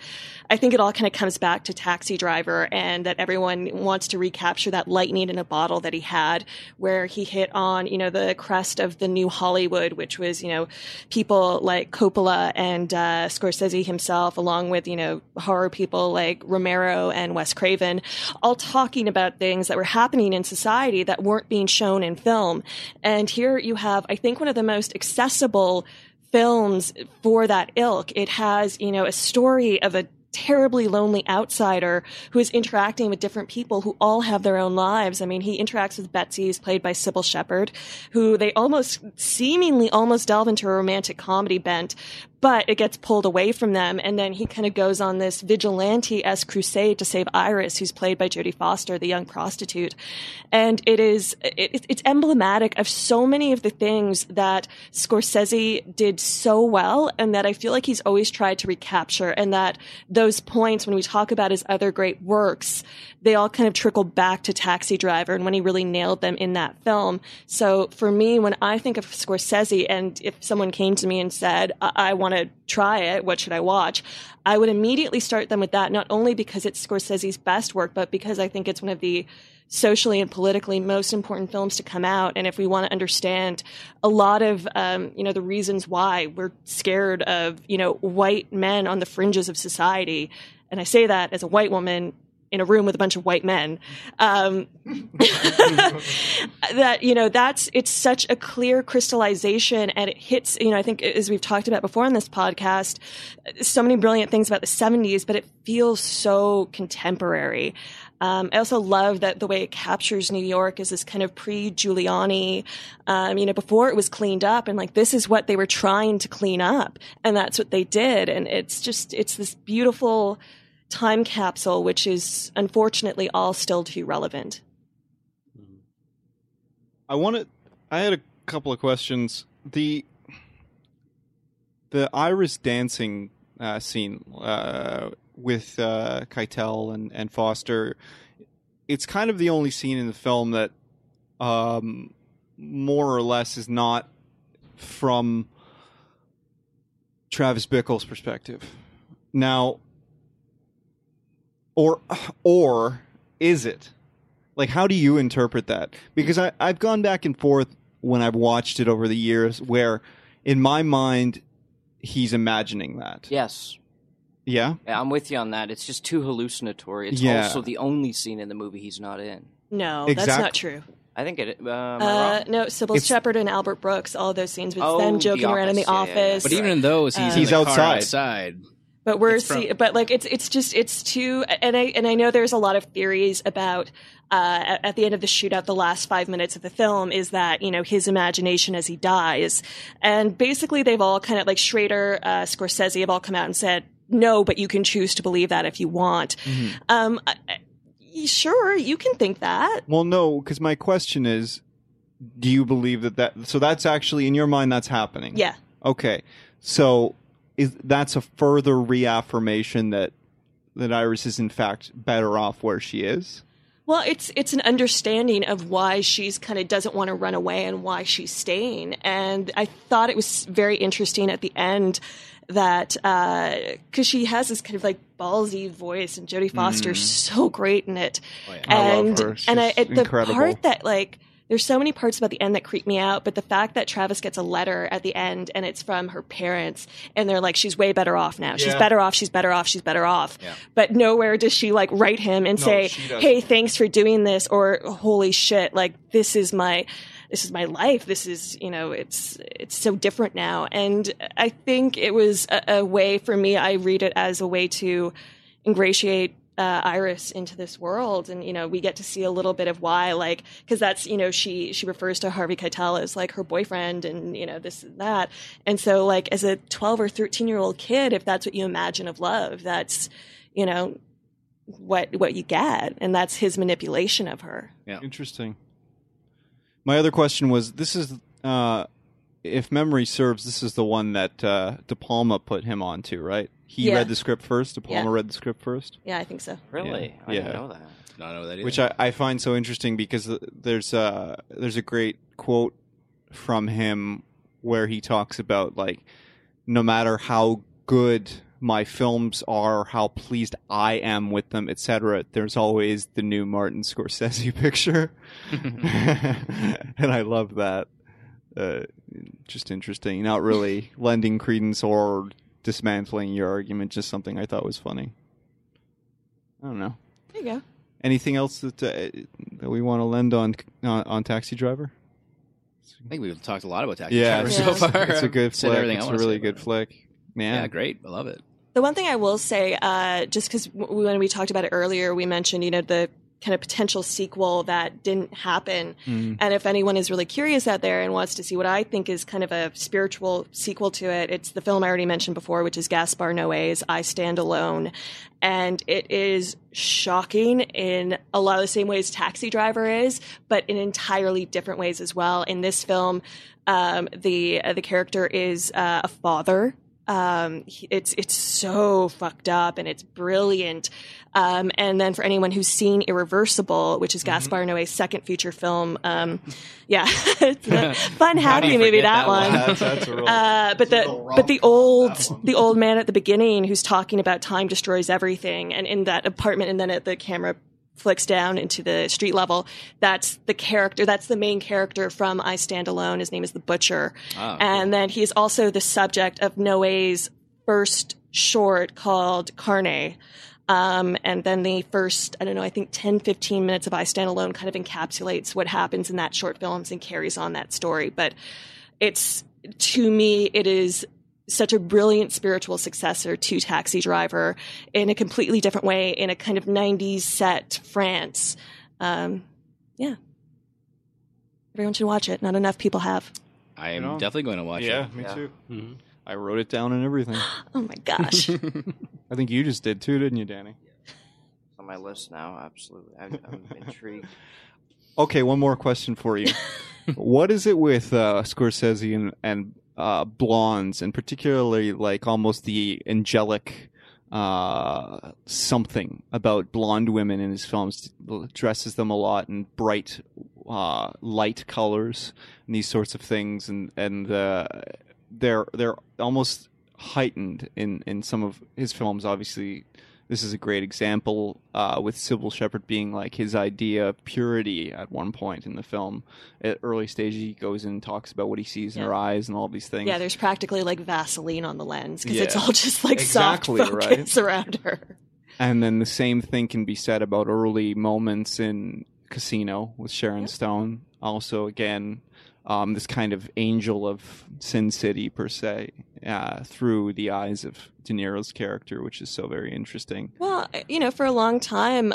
I think it all kind of comes back to Taxi Driver and that everyone wants to recapture that lightning in a bottle that he had where he hit on, you know, the crest of the new Hollywood, which was, you know, people like Coppola and Scorsese himself, along with, you know, horror people like Romero and Wes Craven, all talking about things that were happening in society that weren't being shown in film. And here you have, I think, one of the most accessible films for that ilk. It has, you know, a story of a terribly lonely outsider who is interacting with different people who all have their own lives. I mean, he interacts with Betsy, who's played by Sybil Shepherd, who they almost delve into a romantic comedy bent, but it gets pulled away from them. And then he kind of goes on this vigilante-esque crusade to save Iris, who's played by Jodie Foster, the young prostitute. And it's emblematic of so many of the things that Scorsese did so well and that I feel like he's always tried to recapture, and that those points, when we talk about his other great works, they all kind of trickle back to Taxi Driver and when he really nailed them in that film. So for me, when I think of Scorsese, and if someone came to me and said, I want to try it, what should I watch? I would immediately start them with that, not only because it's Scorsese's best work, but because I think it's one of the socially and politically most important films to come out. And if we want to understand a lot of, you know, the reasons why we're scared of, you know, white men on the fringes of society, and I say that as a white woman in a room with a bunch of white men, that, you know, it's such a clear crystallization, and it hits, you know, I think as we've talked about before in this podcast, so many brilliant things about the 70s, but it feels so contemporary. I also love that the way it captures New York is this kind of pre-Giuliani, you know, before it was cleaned up, and like, this is what they were trying to clean up, and that's what they did. And it's this beautiful time capsule, which is unfortunately all still too relevant. I had a couple of questions. The Iris dancing scene, with Keitel and Foster, it's kind of the only scene in the film that more or less is not from Travis Bickle's perspective. Now, or is it? Like, how do you interpret that? Because I've gone back and forth when I've watched it over the years where, in my mind, he's imagining that. Yes. Yeah, I'm with you on that. It's just too hallucinatory. It's also the only scene in the movie he's not in. No, exactly. That's not true. I think it... no, Sybil Shepherd and Albert Brooks, all those scenes with them joking around in the office. Yeah. But even in those, he's outside. But it's too, and I know there's a lot of theories about at the end of the shootout, the last 5 minutes of the film is that, you know, his imagination as he dies, and basically they've all kind of, like, Schrader, Scorsese have all come out and said, no, but you can choose to believe that if you want. Mm-hmm. Sure, you can think that. Well, no, because my question is, do you believe that... So that's actually, in your mind, that's happening? Yeah. Okay. So that's a further reaffirmation that Iris is, in fact, better off where she is? Well, it's an understanding of why she's kind of doesn't want to run away and why she's staying. And I thought it was very interesting at the end that, because she has this kind of, like, ballsy voice, and Jodie Foster's so great in it. Oh, yeah. I love her. She's incredible. The part that, like, there's so many parts about the end that creep me out, but the fact that Travis gets a letter at the end and it's from her parents, and they're like, she's way better off now. Yeah. She's better off. Yeah. But nowhere does she, like, write him and say, hey, thanks for doing this, or holy shit, like, this is my life. This is, you know, it's so different now. And I think it was a way for me, I read it as a way to ingratiate Iris into this world. And, you know, we get to see a little bit of why, like, because that's, you know, she refers to Harvey Keitel as, like, her boyfriend, and, you know, this and that. And so, like, as a 12 or 13-year-old kid, if that's what you imagine of love, that's, you know, what you get. And that's his manipulation of her. Yeah. Interesting. My other question was, this is if memory serves, this is the one that De Palma put him on to, right? He read the script first. De Palma read the script first. Yeah, I think so. Really? Yeah. I didn't know that. Not know that either. Which I find so interesting because there's a great quote from him where he talks about, like, no matter how good my films are, how pleased I am with them, etc., there's always the new Martin Scorsese picture. And I love that. Just interesting. Not really lending credence or dismantling your argument, just something I thought was funny. I don't know. There you go. Anything else that we want to lend on Taxi Driver? I think we've talked a lot about Taxi Driver so far. It's a good flick. It's a really good flick. Yeah, great. I love it. The one thing I will say, just because when we talked about it earlier, we mentioned, the kind of potential sequel that didn't happen. Mm. And if anyone is really curious out there and wants to see what I think is kind of a spiritual sequel to it, it's the film I already mentioned before, which is Gaspar Noé's I Stand Alone. And it is shocking in a lot of the same ways Taxi Driver is, but in entirely different ways as well. In this film, the character is a father. It's so fucked up and it's brilliant. And then for anyone who's seen Irreversible, which is Gaspar Noé's second feature film, it's a fun happy movie, that one. That's a real, but the old man at the beginning who's talking about time destroys everything, and in that apartment, and then at the camera flicks down into the street level. That's the character. That's the main character from I Stand Alone. His name is the Butcher. Oh, and then he's also the subject of Noé's first short called Carne. And then the first, 10, 15 minutes of I Stand Alone kind of encapsulates what happens in that short films and carries on that story. But to me, it is such a brilliant spiritual successor to Taxi Driver in a completely different way, in a kind of 90s set France. Everyone should watch it. Not enough people have. I am definitely going to watch it. Yeah, me too. Mm-hmm. I wrote it down and everything. Oh my gosh. I think you just did too, didn't you, Danny? Yeah. It's on my list now, absolutely. I'm intrigued. Okay, one more question for you. What is it with Scorsese and blondes, and particularly like almost the angelic something about blonde women in his films? Dresses them a lot in bright light colors and these sorts of things, and they're almost heightened in some of his films. Obviously, this is a great example with Sybil Shepherd being like his idea of purity at one point in the film. At early stage, he goes in and talks about what he sees in her eyes and all these things. Yeah, there's practically like Vaseline on the lens because it's all just like soft focus around her. And then the same thing can be said about early moments in Casino with Sharon Stone. Also, again, this kind of angel of Sin City, per se, through the eyes of De Niro's character, which is so very interesting. Well, for a long time,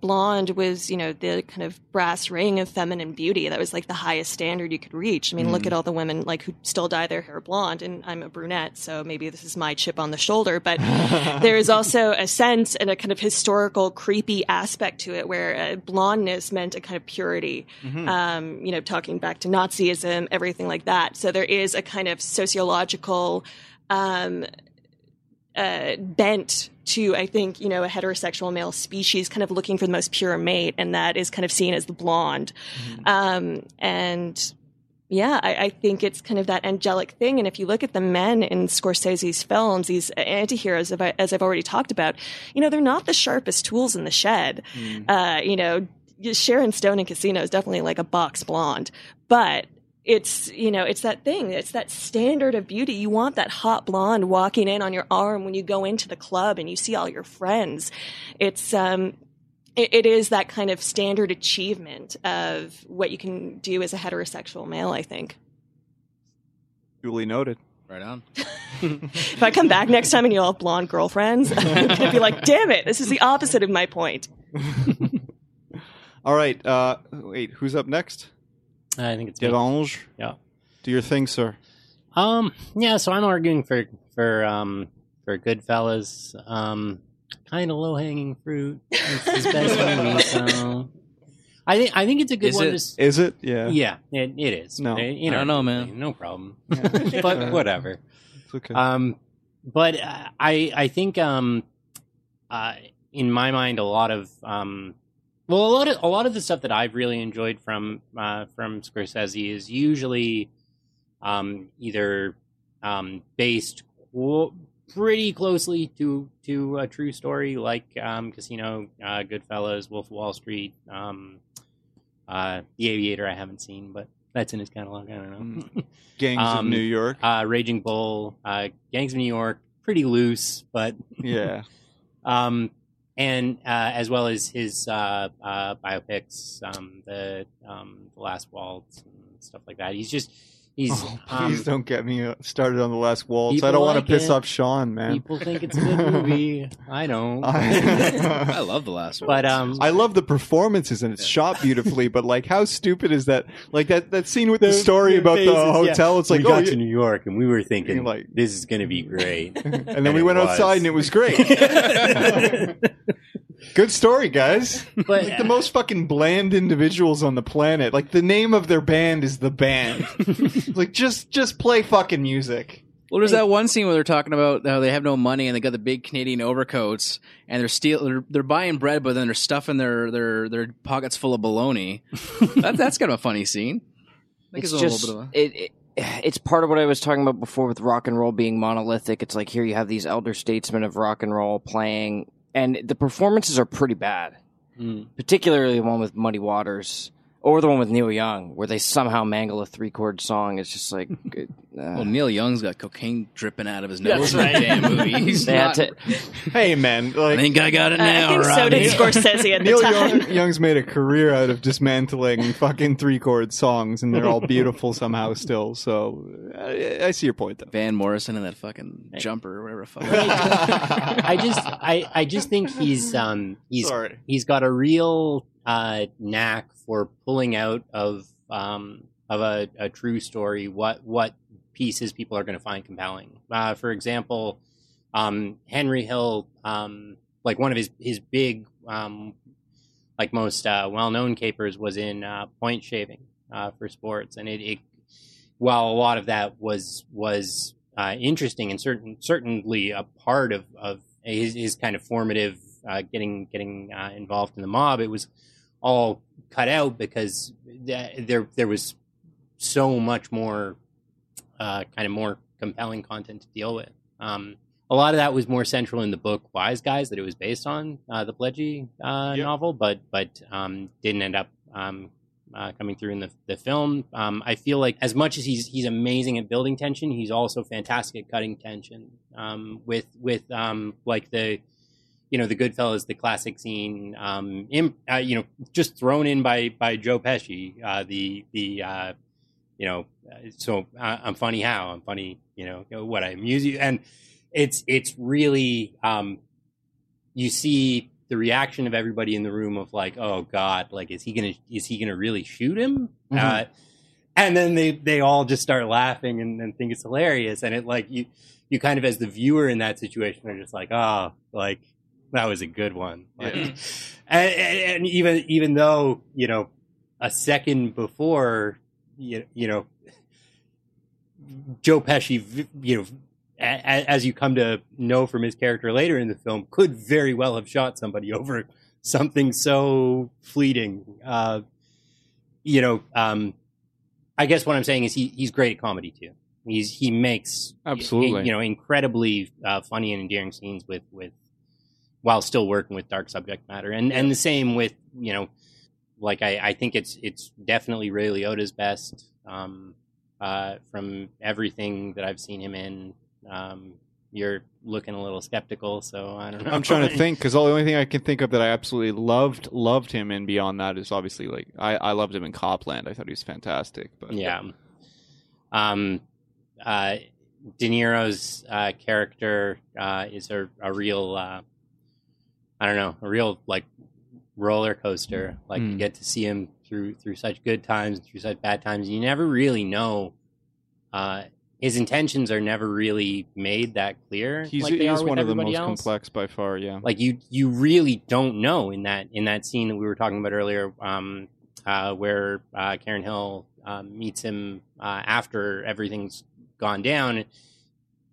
blonde was, the kind of brass ring of feminine beauty. That was like the highest standard you could reach. I mean, look at all the women like who still dye their hair blonde, and I'm a brunette, so maybe this is my chip on the shoulder. But there is also a sense and a kind of historical creepy aspect to it where blondness meant a kind of purity, talking back to Nazism, everything like that. So there is a kind of sociological bent to, I think, a heterosexual male species kind of looking for the most pure mate, and that is kind of seen as the blonde. I think it's kind of that angelic thing. And if you look at the men in Scorsese's films, these antiheroes, as I've already talked about, they're not the sharpest tools in the shed. Sharon Stone in Casino is definitely like a box blonde, but it's, it's that thing. It's that standard of beauty. You want that hot blonde walking in on your arm when you go into the club and you see all your friends. It's, it is that kind of standard achievement of what you can do as a heterosexual male, I think. Duly noted. Right on. If I come back next time and you all have blonde girlfriends, I'm going to be like, damn it, this is the opposite of my point. All right. Wait, who's up next? I think it's Delange. Yeah. Do your thing, sir. So I'm arguing for Goodfellas. Kind of low hanging fruit. It's his best movie. So I think it's a good one. Is it? Yeah. Yeah, it is. No, I don't know, man. No problem. Yeah. But whatever. It's okay. But I think in my mind, a lot of the stuff that I've really enjoyed from Scorsese is usually either based pretty closely to a true story, like Casino, Goodfellas, Wolf of Wall Street, The Aviator. I haven't seen, but that's in his catalog. I don't know. Gangs of New York, Raging Bull, Gangs of New York, pretty loose, but yeah. And as well as his biopics, The Last Waltz and stuff like that. Please don't get me started on The Last Waltz. I don't want to piss off Sean, man. People think it's a good movie. I don't. I love The Last Waltz. But I love the performances, and it's shot beautifully. But like, how stupid is that? Like that scene with the story about the hotel. Yeah. It's like we got to New York, and we were thinking like, this is going to be great, and then we went outside, and it was great. Good story, guys. But, the most fucking bland individuals on the planet. Like, the name of their band is The Band. Like, just play fucking music. Well, there's that one scene where they're talking about how they have no money and they got the big Canadian overcoats and they're buying bread, but then they're stuffing their pockets full of bologna. That's kind of a funny scene. I think it's just a little bit of a... It's part of what I was talking about before with rock and roll being monolithic. It's like, here you have these elder statesmen of rock and roll playing... And the performances are pretty bad, particularly the one with Muddy Waters or the one with Neil Young, where they somehow mangle a three-chord song. It's just like... Well, Neil Young's got cocaine dripping out of his nose in that damn movie. He's not... Hey, man. Like, I think I got it now, right? So did Scorsese at the time. Neil Young's made a career out of dismantling fucking three-chord songs, and they're all beautiful somehow still. So I see your point, though. Van Morrison and that fucking jumper or whatever the fuck. I just think he's got a real... knack for pulling out of a true story what pieces people are going to find compelling. For example, Henry Hill, like one of his big like most well-known capers was in point shaving for sports, and it while a lot of that was interesting and certainly a part of his kind of formative getting involved in the mob, it was all cut out because there was so much more kind of more compelling content to deal with. A lot of that was more central in the book Wise Guys that it was based on, the Pledgey novel, but didn't end up coming through in the film. I feel like as much as he's amazing at building tension, he's also fantastic at cutting tension with like the... You know, the Goodfellas, the classic scene, just thrown in by Joe Pesci, I'm funny how, I'm funny, you know, what I amuse you. And it's really, you see the reaction of everybody in the room of like, oh God, like, is he gonna really shoot him? Mm-hmm. And then they all just start laughing and think it's hilarious. And it like, you kind of, as the viewer in that situation, are just like, oh, like, that was a good one. Like, yeah. And even though, you know, a second before, you know, Joe Pesci, you know, as you come to know from his character later in the film, could very well have shot somebody over something so fleeting. I guess what I'm saying is he's great at comedy, too. He makes, absolutely, you know, incredibly funny and endearing scenes with while still working with dark subject matter. And the same with, you know, like I think it's definitely Ray Liotta's best from everything that I've seen him in. You're looking a little skeptical, so I don't know. I'm trying to think, because the only thing I can think of that I absolutely loved him in beyond that is obviously like I loved him in Copland. I thought he was fantastic. But yeah. De Niro's character is a real... I don't know, a real like roller coaster. Like you get to see him through such good times and through such bad times. You never really know. His intentions are never really made that clear. He's one of the most complex by far. Yeah, like you really don't know in that scene that we were talking about earlier. where Karen Hill meets him after everything's gone down.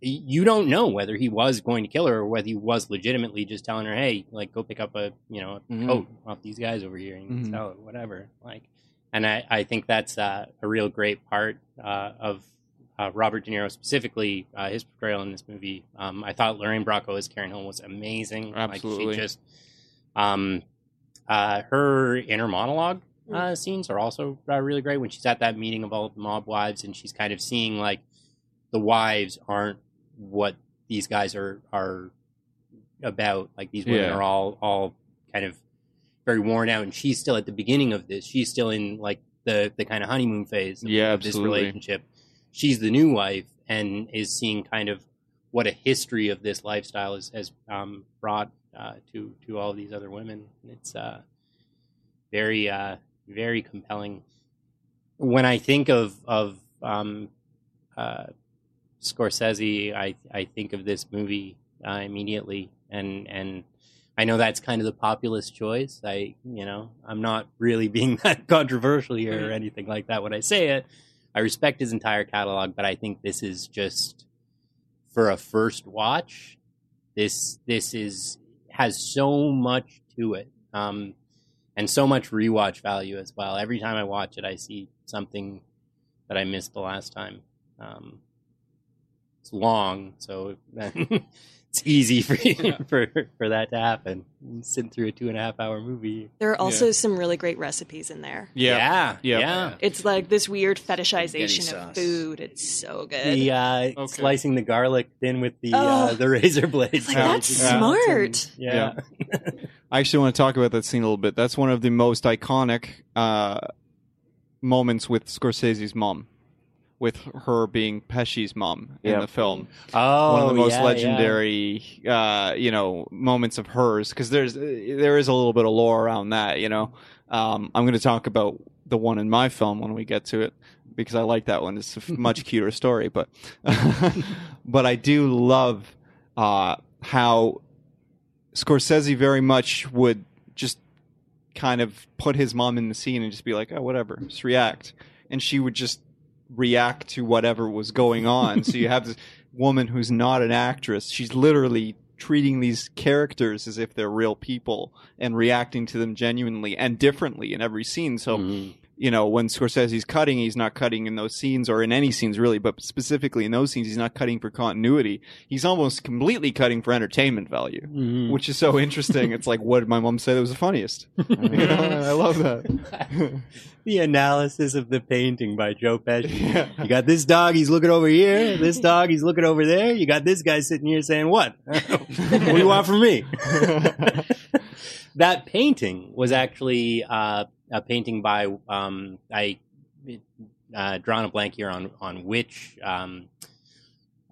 You don't know whether he was going to kill her or whether he was legitimately just telling her, hey, like, go pick up a mm-hmm. coat off these guys over here and mm-hmm. sell it, whatever. Like, and I think that's a real great part of Robert De Niro specifically, his portrayal in this movie. I thought Lorraine Bracco as Karen Hill was amazing. Absolutely. Like, she just, her inner monologue scenes are also really great when she's at that meeting of all the mob wives and she's kind of seeing, like, the wives aren't what these guys are about. Like, these women are all kind of very worn out, and she's still at the beginning of this. She's still in, like, the kind of honeymoon phase of this relationship. She's the new wife and is seeing kind of what a history of this lifestyle has brought to all of these other women. And it's very, very compelling. When I think of Scorsese, I think of this movie immediately, and I know that's kind of the populist choice. I'm not really being that controversial here or anything like that when I say it. I respect his entire catalog, but I think this is just for a first watch. This has so much to it, and so much rewatch value as well. Every time I watch it, I see something that I missed the last time. It's long, so it's easy for you for that to happen. You sit through a 2.5-hour movie. There are also some really great recipes in there. Yeah. It's like this weird fetishization of food. It's so good. The slicing the garlic thin with the razor blades. Like, that's smart. Yeah. I actually want to talk about that scene a little bit. That's one of the most iconic moments with Scorsese's mom. With her being Pesci's mom in the film. Oh, one of the most legendary, moments of hers. Because there is a little bit of lore around that, I'm going to talk about the one in my film when we get to it. Because I like that one. It's a much cuter story. But I do love how Scorsese very much would just kind of put his mom in the scene and just be like, oh, whatever. Just react. And she would just react to whatever was going on. So you have this woman who's not an actress. She's literally treating these characters as if they're real people and reacting to them genuinely and differently in every scene. So, when Scorsese's cutting, he's not cutting in those scenes or in any scenes really, but specifically in those scenes, he's not cutting for continuity. He's almost completely cutting for entertainment value, which is so interesting. It's like, what did my mom say that was the funniest? I love that. The analysis of the painting by Joe Pesci. Yeah. You got this dog, he's looking over here. This dog, he's looking over there. You got this guy sitting here saying, what do you want from me? That painting was actually a painting by I drawn a blank here on which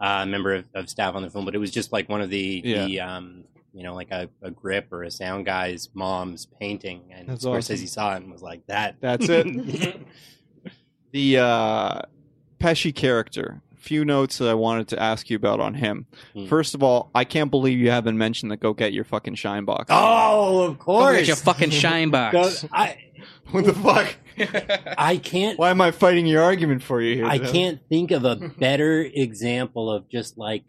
member of staff on the film, but it was just like one of the a grip or a sound guy's mom's painting, and that's Scorsese awesome. Saw it and was like, that's it. The Pesci character. Few notes that I wanted to ask you about on him. First of all, I can't believe you haven't mentioned the go get your fucking shine box. Oh, of course. Go get your fucking shine box. What the fuck? I can't. Why am I fighting your argument for you here? I can't think of a better example of just like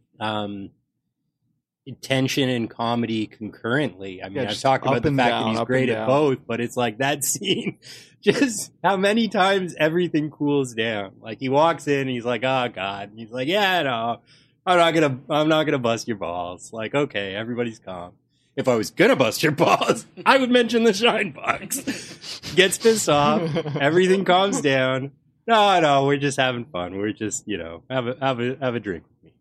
tension and comedy concurrently. I mean, I've talked about the fact that he's great at both, but it's like that scene, just how many times everything cools down. Like, he walks in and he's like, oh God. And he's like, yeah, no, I'm not gonna bust your balls. Like, okay, everybody's calm. If I was gonna bust your balls, I would mention the shine box. Gets pissed off. Everything calms down. No, we're just having fun. We're just, have a drink with me.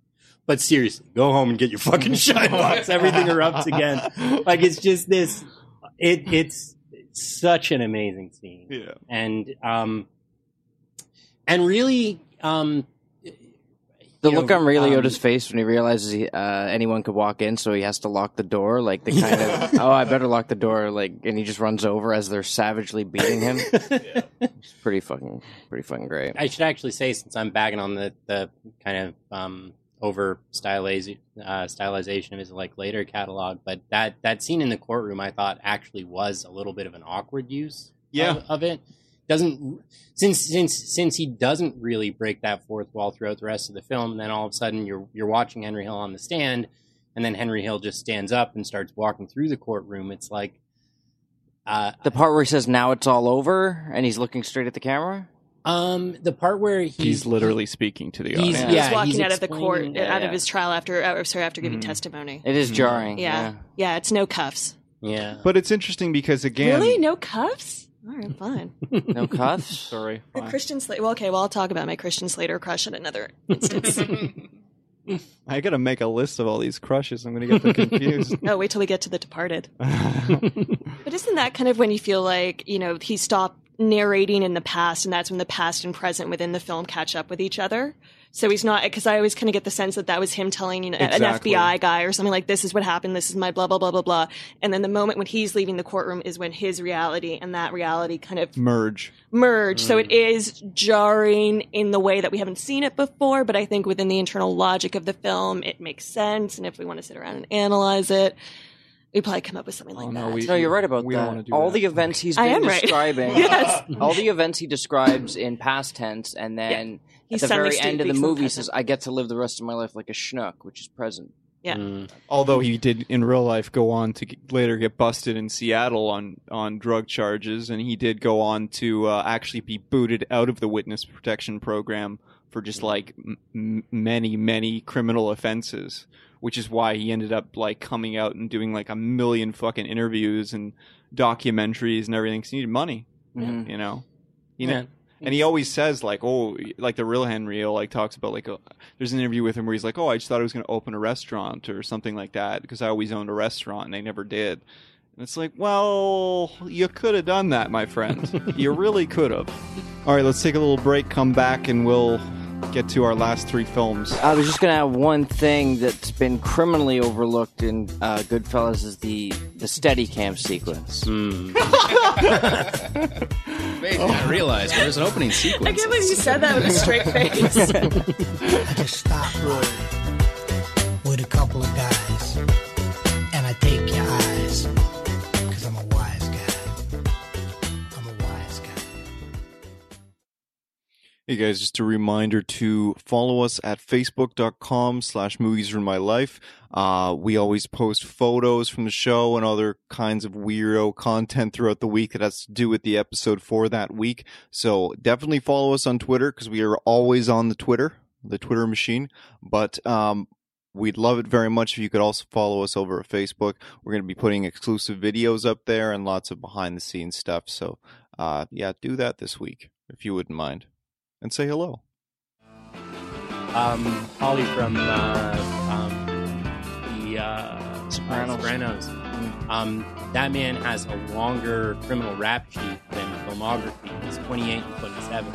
But seriously, go home and get your fucking shine box. Everything erupts again. Like, it's just this. It's such an amazing scene. Yeah. And really, the look on Ray Liotta's face when he realizes anyone could walk in, so he has to lock the door, like the kind of, oh, I better lock the door, like, and he just runs over as they're savagely beating him. Yeah. It's pretty fucking great. I should actually say, since I'm bagging on the kind of over stylization of his like later catalog, but that scene in the courtroom, I thought actually was a little bit of an awkward use. of it. Doesn't since he doesn't really break that fourth wall throughout the rest of the film, and then all of a sudden you're watching Henry Hill on the stand, and then Henry Hill just stands up and starts walking through the courtroom. It's like the part where he says, "Now it's all over," and he's looking straight at the camera. The part where he's literally speaking to the audience. He's walking out of the court, out of his trial after giving testimony. It is jarring. Yeah, it's no cuffs. Yeah, but it's interesting because again, really, no cuffs. All right, fine. No cuffs? Sorry. Fine. Christian Slater. Well, okay, well, I'll talk about my Christian Slater crush in another instance. I got to make a list of all these crushes. I'm going to get them confused. No, wait till we get to The Departed. But isn't that kind of when you feel like, you know, he stopped narrating in the past, and that's when the past and present within the film catch up with each other? So he's not, because I always kind of get the sense that that was him telling, you know, exactly, an FBI guy or something like, this is what happened, this is my blah, blah, blah, blah, blah. And then the moment when he's leaving the courtroom is when his reality and that reality kind of merge. So it is jarring in the way that we haven't seen it before, but I think within the internal logic of the film, it makes sense. And if we want to sit around and analyze it, we probably come up with something like that. No, you're right about that. All the events he's been describing, yes, all the events he describes in past tense, and then at the very end of the movie says, "I get to live the rest of my life like a schnook," which is present. Yeah. Although he did in real life go on to later get busted in Seattle on drug charges, and he did go on to actually be booted out of the witness protection program for just like many criminal offenses, which is why he ended up like coming out and doing like a million fucking interviews and documentaries and everything, because he needed money, you know? And he always says like, oh, like the real Henry Hill like talks about like, there's an interview with him where he's like, oh, I just thought I was going to open a restaurant or something like that because I always owned a restaurant and they never did. And it's like, well, you could have done that, my friend. You really could have. All right, let's take a little break, come back, and we'll get to our last three films. I was just going to have one thing that's been criminally overlooked in Goodfellas is the Steadicam sequence. Maybe I realized there was an opening sequence. I can't believe you said that with a straight face. Just stop rolling with a couple of guys, and I take your eyes, because I'm a wise guy. Hey guys, just a reminder to follow us at facebook.com/moviesruinmylife. We always post photos from the show and other kinds of weirdo content throughout the week that has to do with the episode for that week. So definitely follow us on Twitter, because we are always on the Twitter machine. But we'd love it very much if you could also follow us over at Facebook. We're going to be putting exclusive videos up there and lots of behind-the-scenes stuff. So yeah, do that this week if you wouldn't mind. And say hello. Holly from the Sopranos. That man has a longer criminal rap sheet than filmography. He's 28 and 27.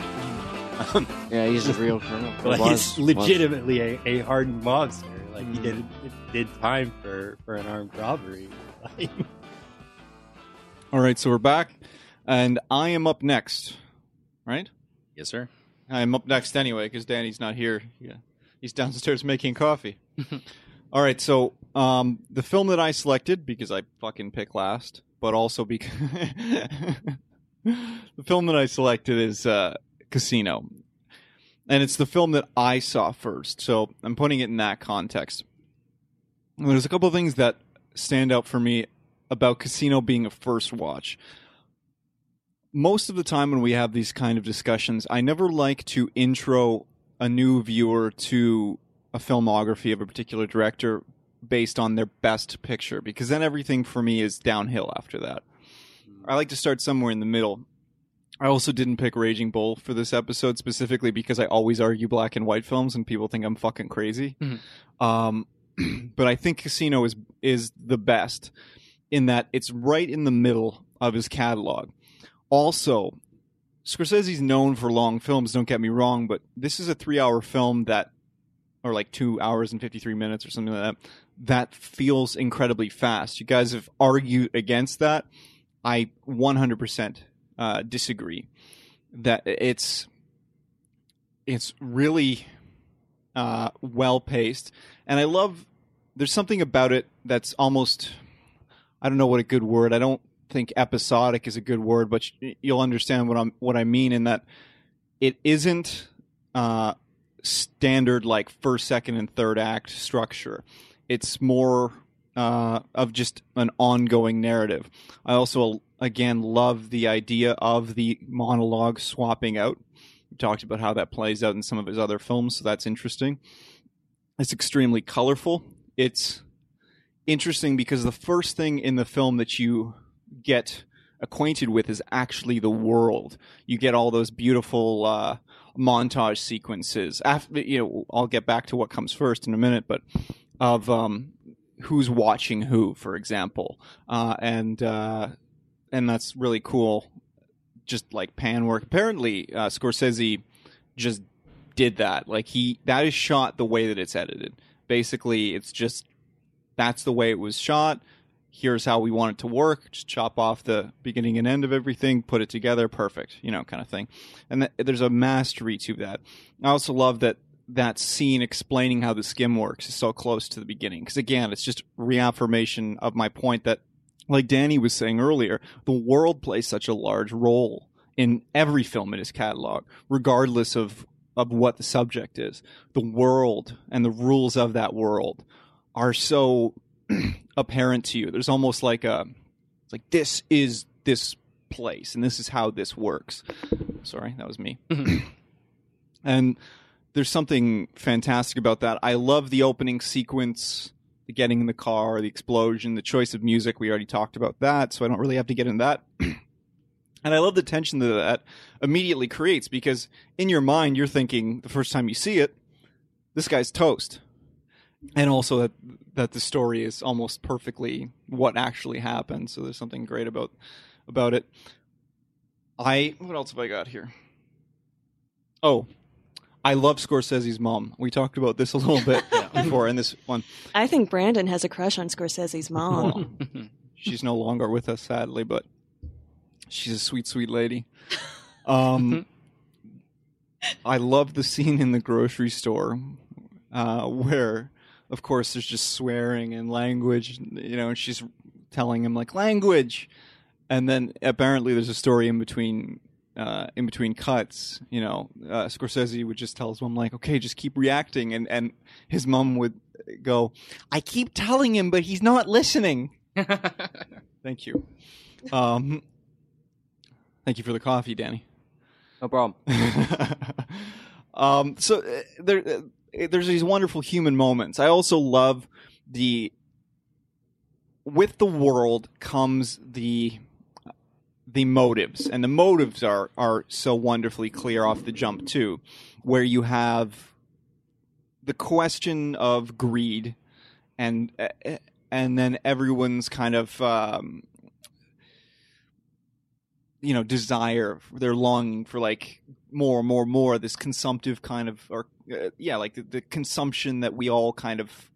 Yeah, he's a real criminal. Like, he's legitimately a hardened mobster. Like, he did time for an armed robbery. All right, so we're back, and I am up next, right? Yes, sir. I'm up next anyway, because Danny's not here. Yeah. He's downstairs making coffee. All right, so the film that I selected, because I fucking pick last, but also because... the film that I selected is Casino. And it's the film that I saw first, so I'm putting it in that context. And there's a couple of things that stand out for me about Casino being a first watch. Most of the time when we have these kind of discussions, I never like to intro a new viewer to a filmography of a particular director based on their best picture, because then everything for me is downhill after that. I like to start somewhere in the middle. I also didn't pick Raging Bull for this episode specifically because I always argue black and white films and people think I'm fucking crazy. But I think Casino is the best in that it's right in the middle of his catalog. Also, Scorsese's known for long films, don't get me wrong, but this is a 3-hour film that, or like 2 hours and 53 minutes or something like that, that feels incredibly fast. You guys have argued against that. I 100% disagree. That it's really well-paced, and I love, there's something about it that's almost, I don't know what a good word, I don't think episodic is a good word, but you'll understand what I mean in that it isn't standard like first, second, and third act structure. It's more of just an ongoing narrative. I also, again, love the idea of the monologue swapping out. We talked about how that plays out in some of his other films, so that's interesting. It's extremely colorful. It's interesting because the first thing in the film that you get acquainted with is actually the world. You get all those beautiful montage sequences. After, I'll get back to what comes first in a minute, but of who's watching who, for example, and that's really cool. Just like pan work. Apparently, Scorsese just did that. Like that is shot the way that it's edited. Basically, it's just. That's the way it was shot. Here's how we want it to work. Just chop off the beginning and end of everything, put it together, perfect, kind of thing. And there's a mastery to that. I also love that scene explaining how the skim works is so close to the beginning. Because, again, it's just reaffirmation of my point that, like Danny was saying earlier, the world plays such a large role in every film in his catalog, regardless of what the subject is. The world and the rules of that world are so apparent to you. There's almost like this is this place and this is how this works. Sorry, that was me. And there's something fantastic about that. I love the opening sequence, the getting in the car, the explosion, the choice of music. We already talked about that, so I don't really have to get into that. And I love the tension that immediately creates, because in your mind, you're thinking the first time you see it, this guy's toast. And also that the story is almost perfectly what actually happened. So there's something great about it. What else have I got here? Oh, I love Scorsese's mom. We talked about this a little bit before in this one. I think Brandon has a crush on Scorsese's mom. Oh, she's no longer with us, sadly, but she's a sweet, sweet lady. I love the scene in the grocery store where... Of course, there's just swearing and language, and she's telling him, like, language. And then apparently there's a story in between cuts, Scorsese would just tell his mom, like, okay, just keep reacting. And his mom would go, I keep telling him, but he's not listening. Thank you. Thank you for the coffee, Danny. No problem. There's these wonderful human moments. I also love with the world comes the motives, and the motives are so wonderfully clear off the jump too, where you have the question of greed, and then everyone's kind of desire, their longing for like more, this consumptive kind of, like the consumption that we all kind of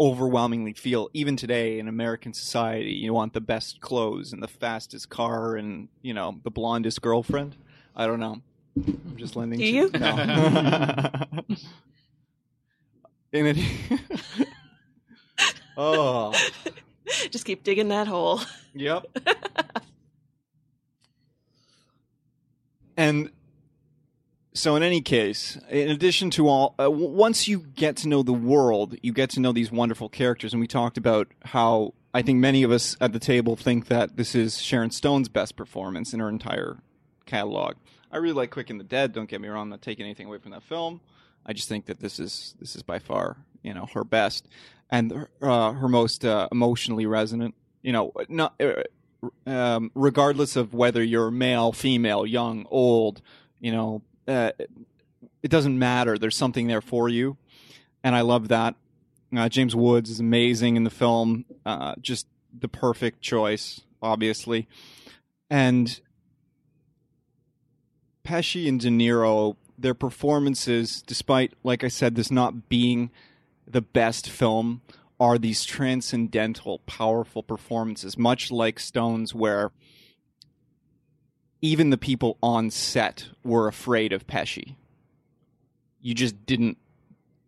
overwhelmingly feel. Even today in American society, you want the best clothes and the fastest car and, the blondest girlfriend. I don't know. I'm just lending. Do you? No. Oh. Just keep digging that hole. Yep. And so in any case, in addition to all, once you get to know the world, you get to know these wonderful characters. And we talked about how I think many of us at the table think that this is Sharon Stone's best performance in her entire catalog. I really like Quick and the Dead. Don't get me wrong. I'm not taking anything away from that film. I just think that this is by far, her best and her most emotionally resonant, not... regardless of whether you're male, female, young, old, it doesn't matter. There's something there for you, and I love that. James Woods is amazing in the film, just the perfect choice, obviously. And Pesci and De Niro, their performances, despite, like I said, this not being the best film, are these transcendental, powerful performances, much like Stone's, where even the people on set were afraid of Pesci. You just didn't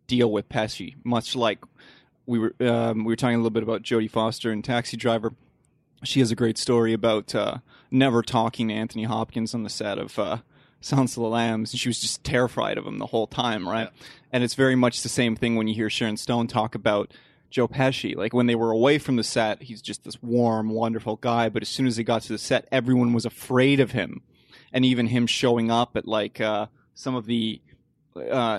deal with Pesci, much like we were talking a little bit about Jodie Foster in Taxi Driver. She has a great story about never talking to Anthony Hopkins on the set of Silence of the Lambs, and she was just terrified of him the whole time, right? Yeah. And it's very much the same thing when you hear Sharon Stone talk about Joe Pesci. Like, when they were away from the set, he's just this warm, wonderful guy, but as soon as he got to the set, everyone was afraid of him. And even him showing up at, like, some of the,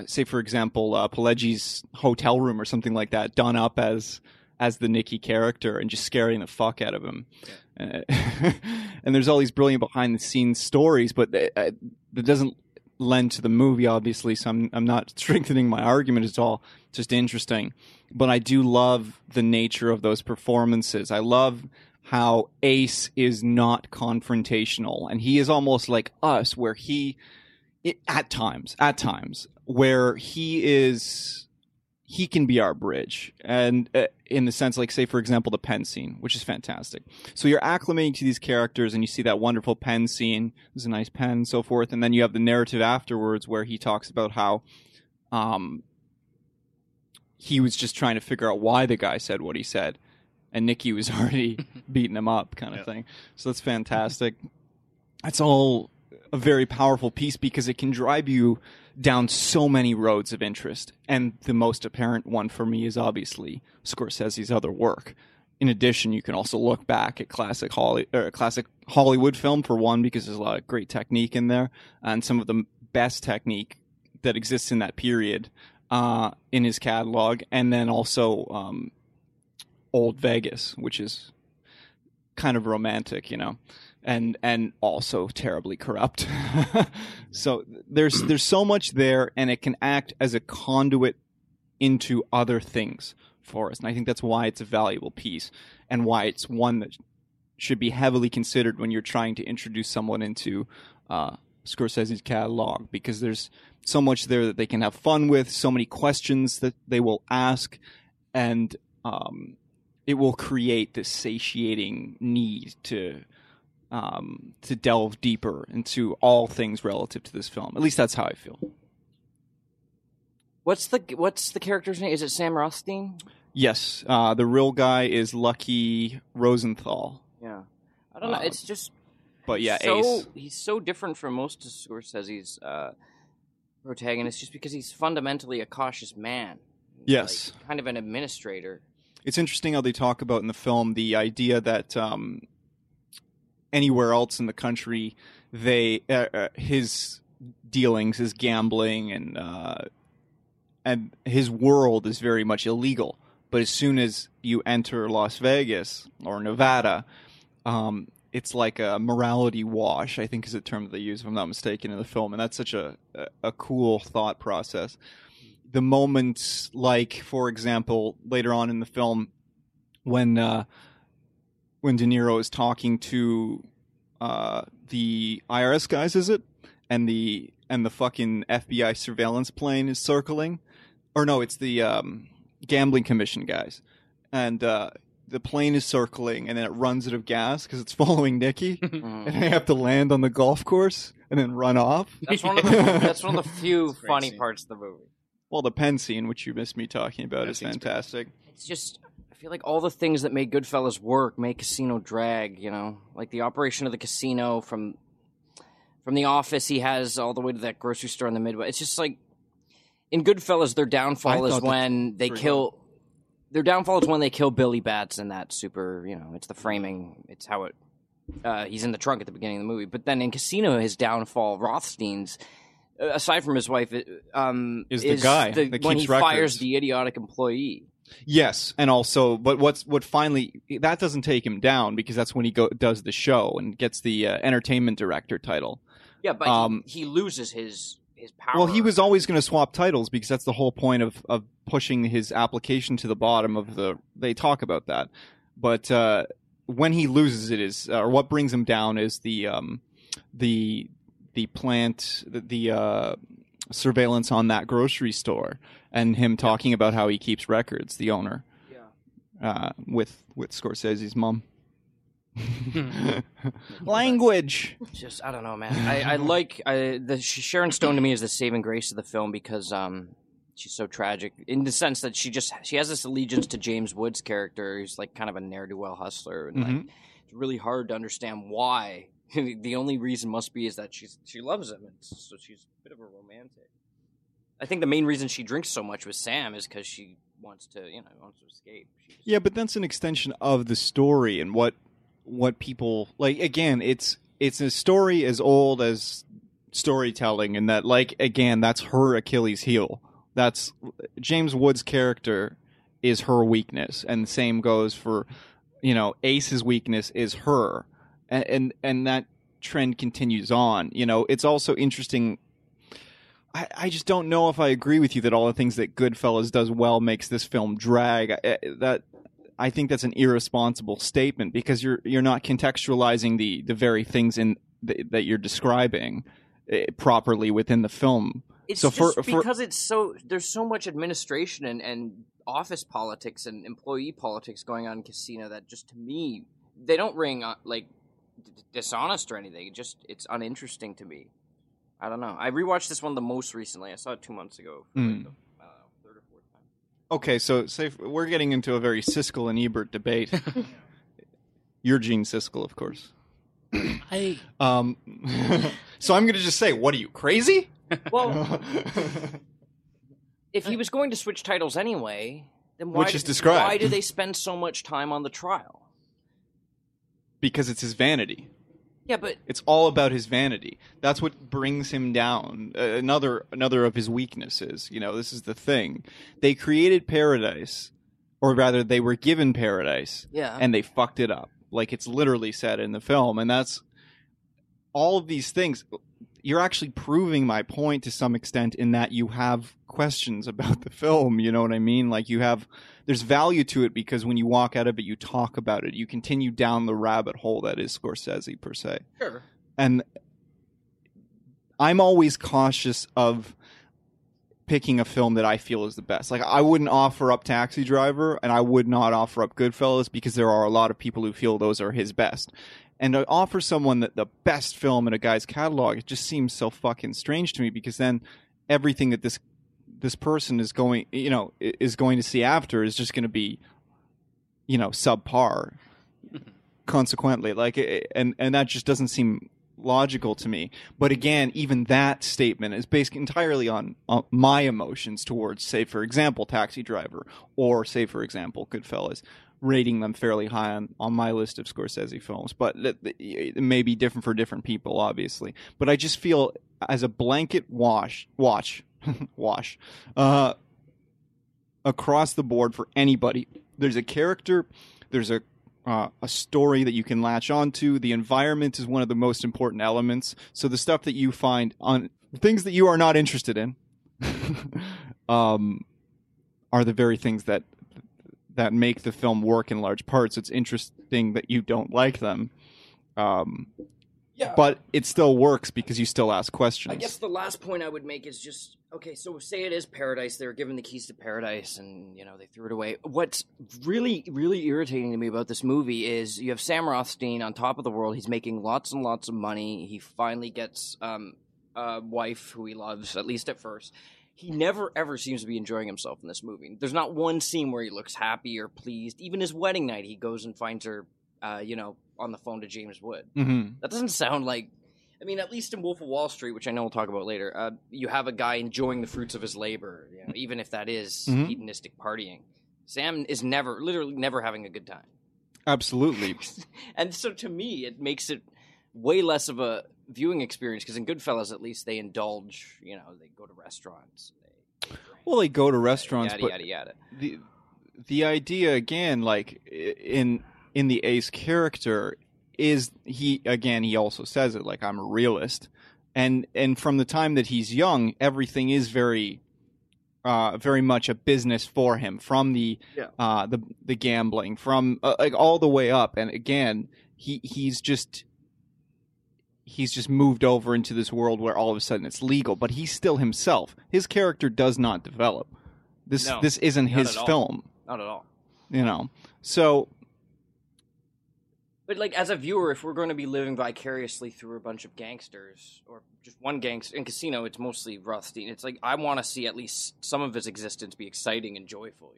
say, for example, Pileggi's hotel room or something like that, done up as the Nicky character and just scaring the fuck out of him. Yeah. And there's all these brilliant behind-the-scenes stories, but that doesn't lend to the movie, obviously, so I'm not strengthening my argument at all. It's just interesting. But I do love the nature of those performances. I love how Ace is not confrontational, and he is almost like us, where at times, where he can be our bridge, and in the sense, like, say, for example, the pen scene, which is fantastic. So you're acclimating to these characters, and you see that wonderful pen scene, there's a nice pen and so forth, and then you have the narrative afterwards where he talks about how he was just trying to figure out why the guy said what he said, and Nicky was already beating him up, kind of thing. So that's fantastic. That's all a very powerful piece because it can drive you down so many roads of interest. And the most apparent one for me is obviously Scorsese's other work. In addition, you can also look back at classic Hollywood film, for one, because there's a lot of great technique in there, and some of the best technique that exists in that period in his catalog. And then also Old Vegas, which is kind of romantic, you know, and also terribly corrupt. So there's so much there, and it can act as a conduit into other things for us. And I think that's why it's a valuable piece and why it's one that should be heavily considered when you're trying to introduce someone into Scorsese's catalog, because there's so much there that they can have fun with, so many questions that they will ask, and it will create this satiating need to delve deeper into all things relative to this film. At least that's how I feel. What's the character's name? Is it Sam Rothstein? Yes, the real guy is Lucky Rosenthal. Yeah, I don't know. It's just, but yeah, Ace. He's so different from most of Scorsese's protagonists, just because he's fundamentally a cautious man. Yes, like, kind of an administrator. It's interesting how they talk about in the film the idea that anywhere else in the country, his dealings, his gambling, and his world is very much illegal. But as soon as you enter Las Vegas or Nevada, it's like a morality wash, I think is the term that they use, if I'm not mistaken, in the film. And that's such a cool thought process. The moments, like, for example, later on in the film, when De Niro is talking to the IRS guys, is it? And the fucking FBI surveillance plane is circling, or no, it's the gambling commission guys, and the plane is circling, and then it runs out of gas because it's following Nicky, and they have to land on the golf course and then run off. That's one of the few funny parts of the movie. Well, the pen scene, which you missed me talking about, is fantastic. It's just, I feel like all the things that made Goodfellas work made Casino drag, you know? Like the operation of the casino, from the office he has all the way to that grocery store in the Midwest. It's just like, in Goodfellas, their downfall is when they kill Billy Batts in that super, you know, it's the framing, it's how it, he's in the trunk at the beginning of the movie. But then in Casino, his downfall, Rothstein's, aside from his wife, is the guy that keeps when he records. Fires the idiotic employee. Yes, and also, but what finally that doesn't take him down, because that's when he does the show and gets the entertainment director title. Yeah, but he loses his power. Well, he was always going to swap titles, because that's the whole point of pushing his application to the bottom of the. They talk about that, but when he loses it is, or what brings him down is the plant, the surveillance on that grocery store, and him talking about how he keeps records, the owner, with Scorsese's mom. Language. Just, I don't know, man. I like Sharon Stone to me is the saving grace of the film, because she's so tragic in the sense that she has this allegiance to James Woods' character, who's like kind of a ne'er-do-well hustler, and like it's really hard to understand why. The only reason must be is that she loves him, and so she's a bit of a romantic. I think the main reason she drinks so much with Sam is because she wants to escape. Yeah, but that's an extension of the story and what people like. Again, it's a story as old as storytelling, and that, like, again, that's her Achilles heel. That's James Wood's character is her weakness, and the same goes for, Ace's weakness is her. And that trend continues on. It's also interesting. I just don't know if I agree with you that all the things that Goodfellas does well makes this film drag. I think that's an irresponsible statement, because you're not contextualizing the very things that you're describing properly within the film. It's so there's so much administration and office politics and employee politics going on in Casino that, just to me, they don't ring like dishonest or anything. It's uninteresting to me. I don't know. I rewatched this one the most recently. I saw it 2 months ago for the third or fourth time. Okay, so we're getting into a very Siskel and Ebert debate. You're Gene Siskel, of course. So I'm going to just say, what are you, crazy? Well, if he was going to switch titles anyway, then why do they spend so much time on the trial? Because it's his vanity. Yeah, but it's all about his vanity. That's what brings him down. Another of his weaknesses. This is the thing. They created paradise, or rather, they were given paradise. Yeah, and they fucked it up. Like, it's literally said in the film, and that's all of these things. You're actually proving my point to some extent, in that you have questions about the film. You know what I mean? Like, there's value to it, because when you walk out of it, you talk about it. You continue down the rabbit hole that is Scorsese, per se. Sure. And I'm always cautious of picking a film that I feel is the best. Like, I wouldn't offer up Taxi Driver, and I would not offer up Goodfellas, because there are a lot of people who feel those are his best. And to offer someone that the best film in a guy's catalog, it just seems so fucking strange to me, because then everything that this person is going, is going to see after is just going to be, subpar. Consequently, like, and that just doesn't seem logical to me. But again, even that statement is based entirely on my emotions towards, say, for example, Taxi Driver, or say, for example, Goodfellas. Rating them fairly high on my list of Scorsese films, but it may be different for different people, obviously. But I just feel, as a blanket wash across the board for anybody, there's a character, there's a story that you can latch onto. The environment is one of the most important elements. So the stuff that you find on things that you are not interested in, are the very things that make the film work in large parts. It's interesting that you don't like them. But it still works, because you still ask questions. I guess the last point I would make is just, okay, so say it is paradise. They were given the keys to paradise, and, they threw it away. What's really, really irritating to me about this movie is you have Sam Rothstein on top of the world. He's making lots and lots of money. He finally gets a wife who he loves, at least at first. He never, ever seems to be enjoying himself in this movie. There's not one scene where he looks happy or pleased. Even his wedding night, he goes and finds her, on the phone to James Wood. Mm-hmm. That doesn't sound like... I mean, at least in Wolf of Wall Street, which I know we'll talk about later, you have a guy enjoying the fruits of his labor, even if that is hedonistic partying. Sam is literally never having a good time. Absolutely. And so to me, it makes it way less of a viewing experience, because in Goodfellas, at least, they indulge, they go to restaurants. They go to restaurants, yada, yada, yada. The idea, again, like, in the Ace character is, he also says it, like, I'm a realist. And from the time that he's young, everything is very... very much a business for him, from the gambling, from like all the way up. And again, he's just moved over into this world where all of a sudden it's legal, but he's still himself. His character does not develop. This isn't his film. Not at all. So. But, like, as a viewer, if we're going to be living vicariously through a bunch of gangsters, or just one gangster, in Casino, it's mostly Rothstein. It's like, I want to see at least some of his existence be exciting and joyful.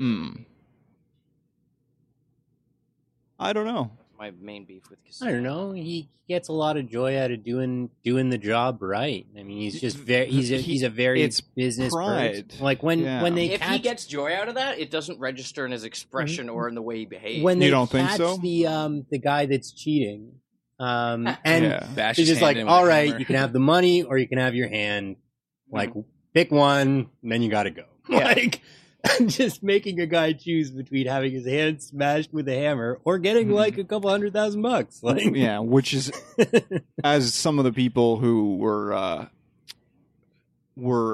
I don't know. my main beef with Casino. I don't know. He gets a lot of joy out of doing the job right. I mean, he's just very he's a very business pride. Person. Like when they he gets joy out of that, it doesn't register in his expression or in the way he behaves. When they catch the guy that's cheating, and he's just like, all right, you can have the money or you can have your hand. Like pick one, and then you got to go. Yeah. Like. Just making a guy choose between having his hand smashed with a hammer or getting like $200,000. Like, yeah, which is as some of the people who were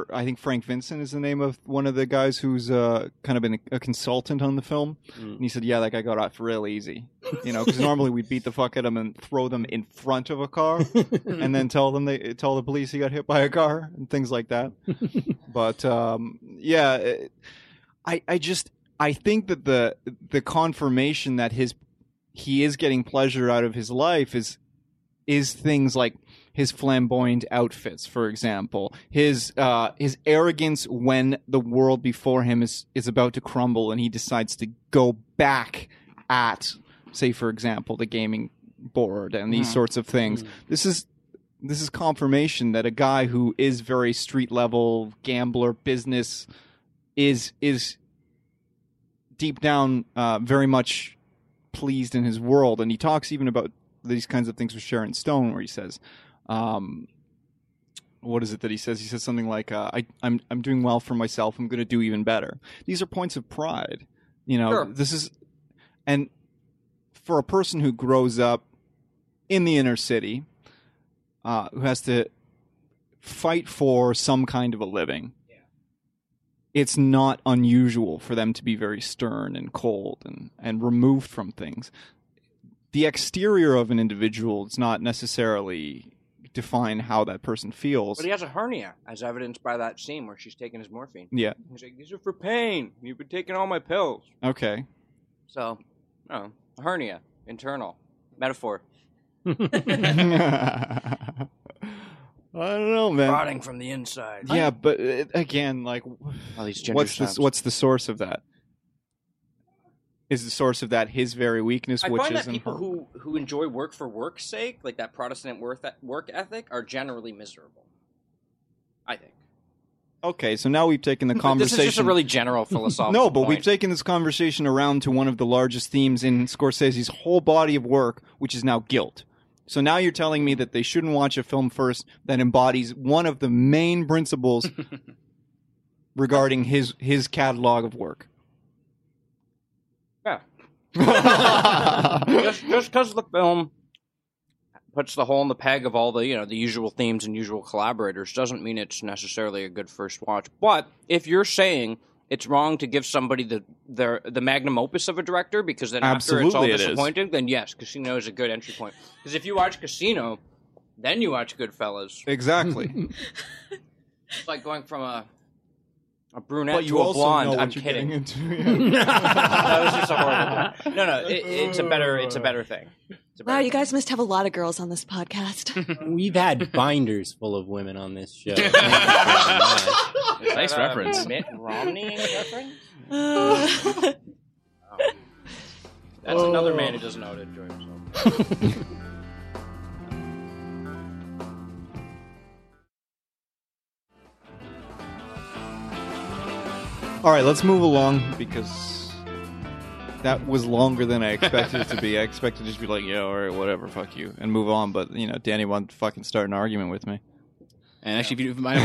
I think Frank Vincent is the name of one of the guys who's kind of been a consultant on the film, and he said, "Yeah, that guy got off real easy, you know, because normally we beat the fuck out of him and throw them in front of a car, and then tell the police he got hit by a car and things like that." But yeah. I think that the confirmation that he is getting pleasure out of his life is things like his flamboyant outfits, for example, his arrogance when the world before him is about to crumble and he decides to go back at, say, for example, the gaming board and these sorts of things. This is confirmation that a guy who is very street level gambler business is deep down very much pleased in his world. And he talks even about these kinds of things with Sharon Stone, where he says, what is it that he says? He says something like, I'm doing well for myself. I'm going to do even better. These are points of pride. You know, This is, and for a person who grows up in the inner city, who has to fight for some kind of a living, it's not unusual for them to be very stern and cold and removed from things. The exterior of an individual does not necessarily define how that person feels. But he has a hernia, as evidenced by that scene where she's taking his morphine. Yeah. He's like, these are for pain. You've been taking all my pills. Okay. So, a hernia, internal, metaphor. I don't know, man. Rotting from the inside. Yeah, but again, like, what's the source of that? Is the source of that his very weakness, which isn't her? I find that people who enjoy work for work's sake, like that Protestant work ethic, are generally miserable. I think. Okay, so now we've taken the conversation. This is just a really general philosophical no, but point. We've taken this conversation around to one of the largest themes in Scorsese's whole body of work, which is now guilt. So now you're telling me that they shouldn't watch a film first that embodies one of the main principles regarding his catalog of work. Yeah. Just because the film puts the hole in the peg of all the, you know, the usual themes and usual collaborators doesn't mean it's necessarily a good first watch. But if you're saying it's wrong to give somebody the magnum opus of a director because then after it's all disappointing, then yes, Casino is a good entry point. Because if you watch Casino, then you watch Goodfellas. Exactly. It's like going from a brunette to a blonde. I'm kidding. That was just a horrible. No, it's a better thing. Wow, you guys must have a lot of girls on this podcast. We've had binders full of women on this show. Nice reference. Mitt Romney reference? That's another man who doesn't know how to enjoy himself. All right, let's move along because... that was longer than I expected it to be. I expected it to just be like, yeah, all right, whatever, fuck you, and move on. But, you know, Danny wanted to fucking start an argument with me. And actually, if you do mind...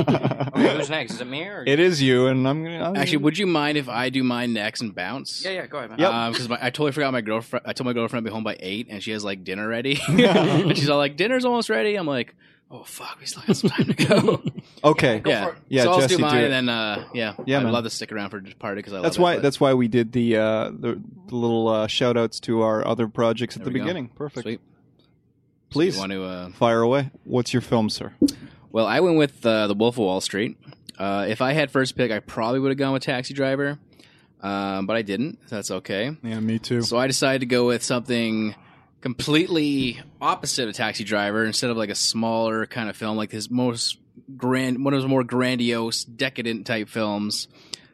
okay, who's next? Is it me? Or... it is you, and I'm going to... actually, would you mind if I do mine next and bounce? Yeah, go ahead, man. Because I totally forgot my girlfriend. I told my girlfriend I'd be home by 8, and she has, like, dinner ready. And she's all like, dinner's almost ready. I'm like, oh, fuck, we still got some time to go. Okay. Yeah, so I'll do mine, and then, I'd love to stick around for the party because I love it. That's why we did the little shout-outs to our other projects at the beginning. Go. Perfect. Sweet. Please, so you want to, fire away. What's your film, sir? Well, I went with The Wolf of Wall Street. If I had first pick, I probably would have gone with Taxi Driver, but I didn't. So that's okay. Yeah, me too. So I decided to go with something completely opposite of Taxi Driver. Instead of like a smaller kind of film, like his most one of his more grandiose, decadent type films,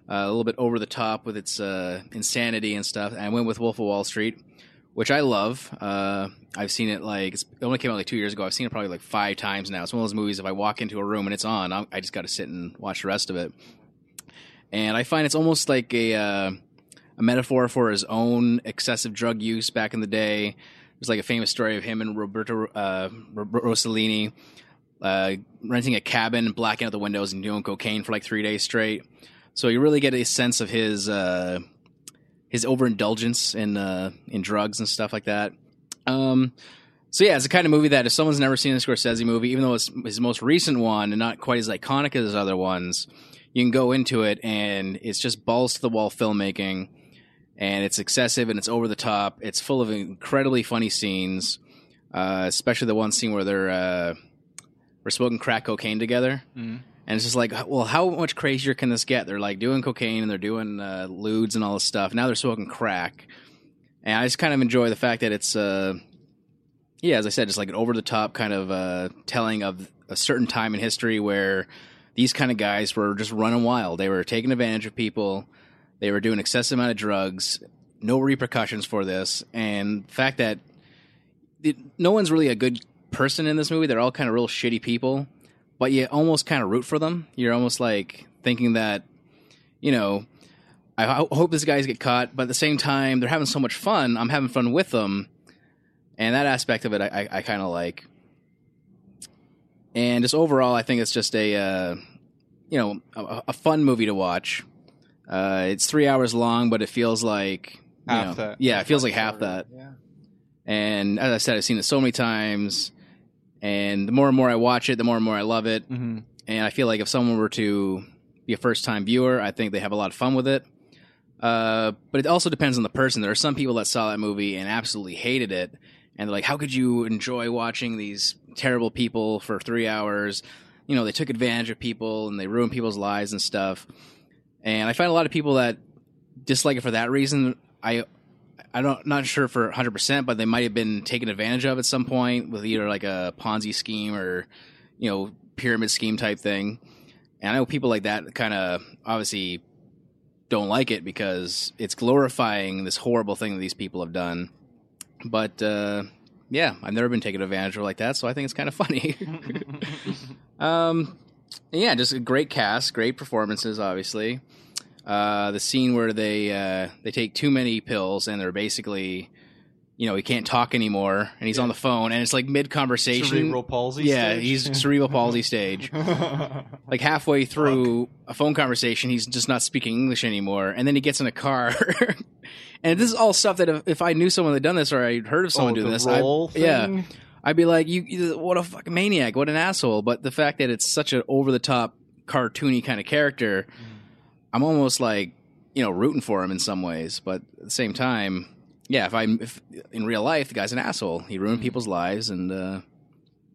a little bit over the top with its insanity and stuff. And I went with Wolf of Wall Street, which I love. I've seen it, like, it only came out like 2 years ago. I've seen it probably like 5 times now. It's one of those movies, if I walk into a room and it's on, I just got to sit and watch the rest of it. And I find it's almost like a metaphor for his own excessive drug use back in the day. There's like a famous story of him and Roberto Rossellini renting a cabin, blacking out the windows, and doing cocaine for like 3 days straight. So you really get a sense of his overindulgence in drugs and stuff like that. So yeah, it's the kind of movie that if someone's never seen a Scorsese movie, even though it's his most recent one and not quite as iconic as his other ones, you can go into it and it's just balls to the wall filmmaking. And it's excessive and it's over the top. It's full of incredibly funny scenes, especially the one scene where we're smoking crack cocaine together. Mm-hmm. And it's just like, well, how much crazier can this get? They're like doing cocaine and they're doing lewds and all this stuff. Now they're smoking crack. And I just kind of enjoy the fact that it's, yeah, as I said, just like an over the top kind of telling of a certain time in history where these kind of guys were just running wild. They were taking advantage of people. They were doing excessive amount of drugs, no repercussions for this, and the fact that no one's really a good person in this movie. They're all kind of real shitty people, but you almost kind of root for them. You're almost like thinking that, you know, I hope these guys get caught, but at the same time, they're having so much fun. I'm having fun with them, and that aspect of it I kind of like. And just overall, I think it's just a fun movie to watch. It's 3 hours long, but it feels like half that. Yeah, it feels like half that. Yeah. And as I said, I've seen it so many times, and the more and more I watch it, the more and more I love it. Mm-hmm. And I feel like if someone were to be a first-time viewer, I think they have a lot of fun with it. But it also depends on the person. There are some people that saw that movie and absolutely hated it, and they're like, "How could you enjoy watching these terrible people for 3 hours? You know, they took advantage of people and they ruined people's lives and stuff." And I find a lot of people that dislike it for that reason. I'm not sure for 100%, but they might have been taken advantage of at some point with either like a Ponzi scheme or, you know, pyramid scheme type thing. And I know people like that kind of obviously don't like it because it's glorifying this horrible thing that these people have done. But yeah, I've never been taken advantage of like that, so I think it's kind of funny. Yeah, just a great cast, great performances, obviously. The scene where they take too many pills and they're basically, you know, he can't talk anymore and he's on the phone and it's like mid-conversation. Cerebral palsy stage? Yeah, he's cerebral palsy stage. Like halfway through a phone conversation, he's just not speaking English anymore. And then he gets in a car. And this is all stuff that if I knew someone that had done this or I'd heard of someone doing this. I'd be like, "You, what a fucking maniac, what an asshole." But the fact that it's such an over-the-top, cartoony kind of character, I'm almost like, you know, rooting for him in some ways. But at the same time, yeah, if in real life, the guy's an asshole. He ruined people's lives. And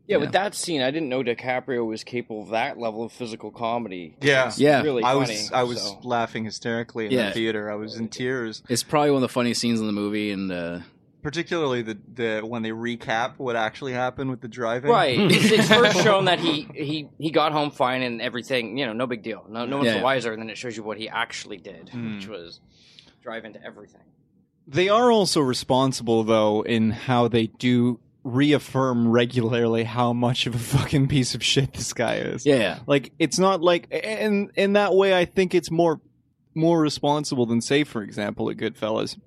with that scene, I didn't know DiCaprio was capable of that level of physical comedy. Yeah, yeah, really funny. I was laughing hysterically in the theater. I was in tears. It's probably one of the funniest scenes in the movie, and. Particularly the when they recap what actually happened with the driving. Right. It's first shown that he got home fine and everything. You know, no big deal. No one's wiser. And then it shows you what he actually did, which was drive into everything. They are also responsible, though, in how they do reaffirm regularly how much of a fucking piece of shit this guy is. Yeah. Like, it's not like... And in that way, I think it's more responsible than, say, for example, at Goodfellas.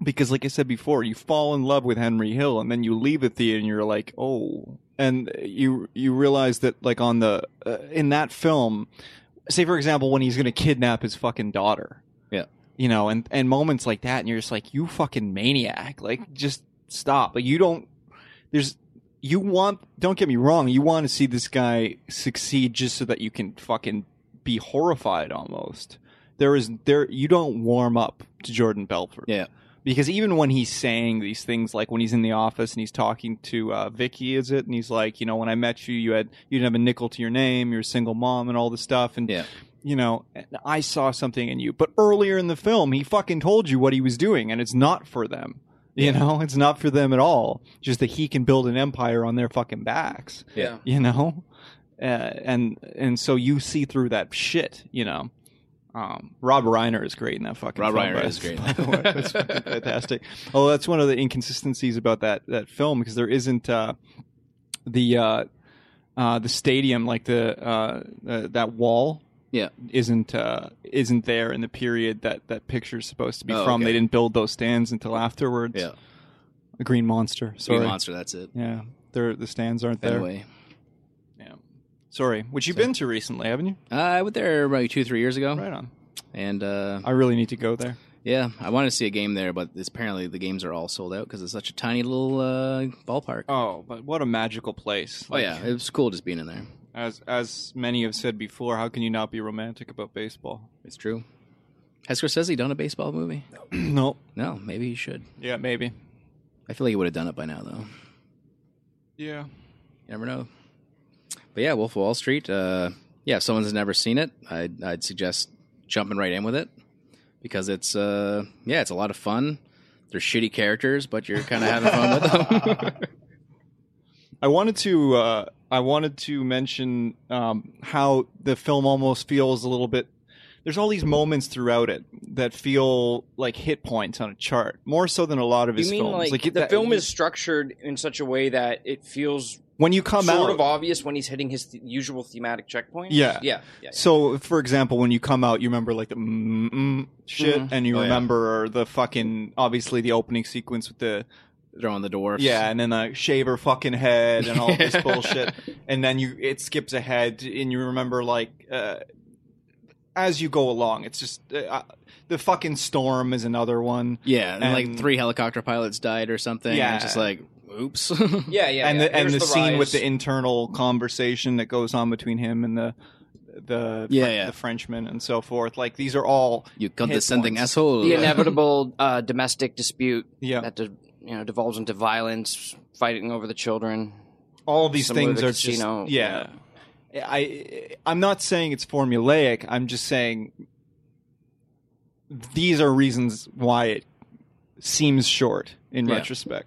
Because, like I said before, you fall in love with Henry Hill, and then you leave the theater, and you're like, oh. And you realize that, like, on the in that film, say, for example, when he's going to kidnap his fucking daughter. Yeah. You know, and moments like that, and you're just like, you fucking maniac. Like, just stop. Like, you don't... Don't get me wrong, you want to see this guy succeed just so that you can fucking be horrified almost. You don't warm up to Jordan Belfort. Yeah. Because even when he's saying these things, like when he's in the office and he's talking to Vicky, is it? And he's like, you know, when I met you, you didn't have a nickel to your name. You're a single mom and all this stuff. And, you know, I saw something in you. But earlier in the film, he fucking told you what he was doing. And it's not for them. You know, it's not for them at all. Just that he can build an empire on their fucking backs. Yeah. You know? And so you see through that shit, you know? Rob Reiner is great in that fucking film. Rob Reiner is great. That's fucking fantastic. Although that's one of the inconsistencies about that film, because there isn't the stadium, like that wall. Yeah, isn't there in the period that picture's supposed to be from? Okay. They didn't build those stands until afterwards. Yeah, the Green Monster. Sorry, Green Monster. That's it. Yeah, the stands aren't there. Anyway, yeah. Sorry, which you've been to recently, haven't you? I went there about 2-3 years ago. Right on. And I really need to go there. Yeah, I wanted to see a game there, but apparently the games are all sold out because it's such a tiny little ballpark. Oh, but what a magical place! Like, oh yeah, it was cool just being in there. As many have said before, how can you not be romantic about baseball? It's true. Has Scorsese done a baseball movie? No. No, maybe he should. Yeah, maybe. I feel like he would have done it by now, though. Yeah. You never know. But yeah, Wolf of Wall Street. Yeah, if someone's never seen it, I'd suggest jumping right in with it. Because it's a lot of fun. They're shitty characters, but you're kind of having fun with them. I wanted to mention how the film almost feels a little bit. There's all these moments throughout it that feel like hit points on a chart, more so than a lot of his films. Like the film is structured in such a way that it feels when you come sort out of obvious when he's hitting his usual thematic checkpoint. Yeah. So, for example, when you come out, you remember like the shit, and you remember the fucking obviously the opening sequence with the. Throwing the dwarfs. Yeah, and then shave her fucking head and all this bullshit. And then it skips ahead and you remember as you go along. It's just the fucking storm is another one. Yeah, and like 3 helicopter pilots died or something. Yeah. And it's just like, oops. Yeah. And the scene with the internal conversation that goes on between him and the Frenchman and so forth. Like, these are all you condescending asshole. The inevitable domestic dispute. Yeah. Devolves into violence, fighting over the children. All of these things are casino. Just... Yeah. I'm not saying it's formulaic. I'm just saying these are reasons why it seems short in retrospect.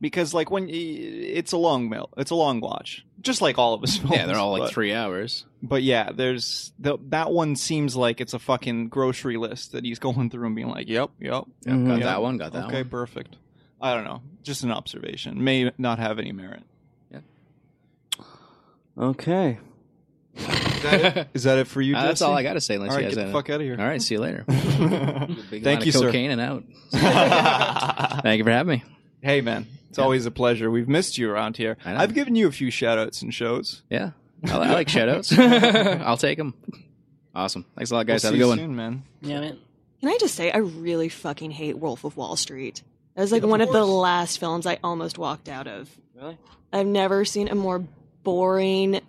Because, like, when... It's a long meal. It's a long watch. Just like all of us. Yeah, they're all, like, 3 hours. But, yeah, there's... That one seems like it's a fucking grocery list that he's going through and being like, yep. Got that one, got that one. Okay, perfect. I don't know. Just an observation. May not have any merit. Yeah. Okay. Is that it for you, Jesse? That's all I got to say. All right, get the fuck out of here. All right, see you later. Thank you, sir. Cocaine and out. Thank you for having me. Hey, man. It's always a pleasure. We've missed you around here. I know. I've given you a few shout-outs and shows. Yeah. I like shout-outs. I'll take them. Awesome. Thanks a lot, guys. Have a good one. See you soon, man. Yeah, man. Can I just say, I really fucking hate Wolf of Wall Street. That was one of the last films I almost walked out of. Really? I've never seen a more boring,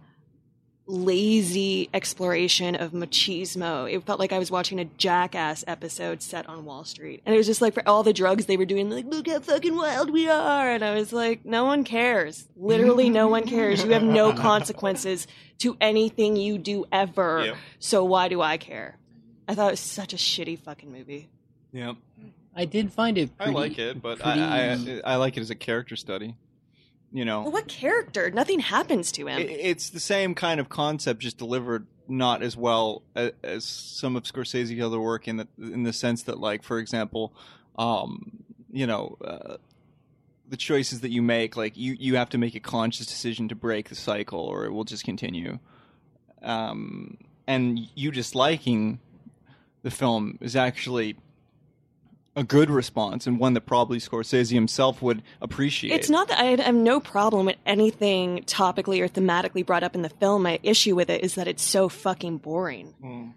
lazy exploration of machismo. It felt like I was watching a Jackass episode set on Wall Street. And it was just like for all the drugs they were doing, like, look how fucking wild we are. And I was like, no one cares. Literally no one cares. You have no consequences to anything you do ever. Yep. So why do I care? I thought it was such a shitty fucking movie. Yep. I did find it pretty... I like it, but pretty... I like it as a character study. You know? Well, what character? Nothing happens to him. It's the same kind of concept, just delivered not as well as some of Scorsese's other work in the sense that, like, for example, the choices that you make, like, you have to make a conscious decision to break the cycle or it will just continue. And you disliking the film is actually... a good response and one that probably Scorsese himself would appreciate. It's not that I have no problem with anything topically or thematically brought up in the film. My issue with it is that it's so fucking boring.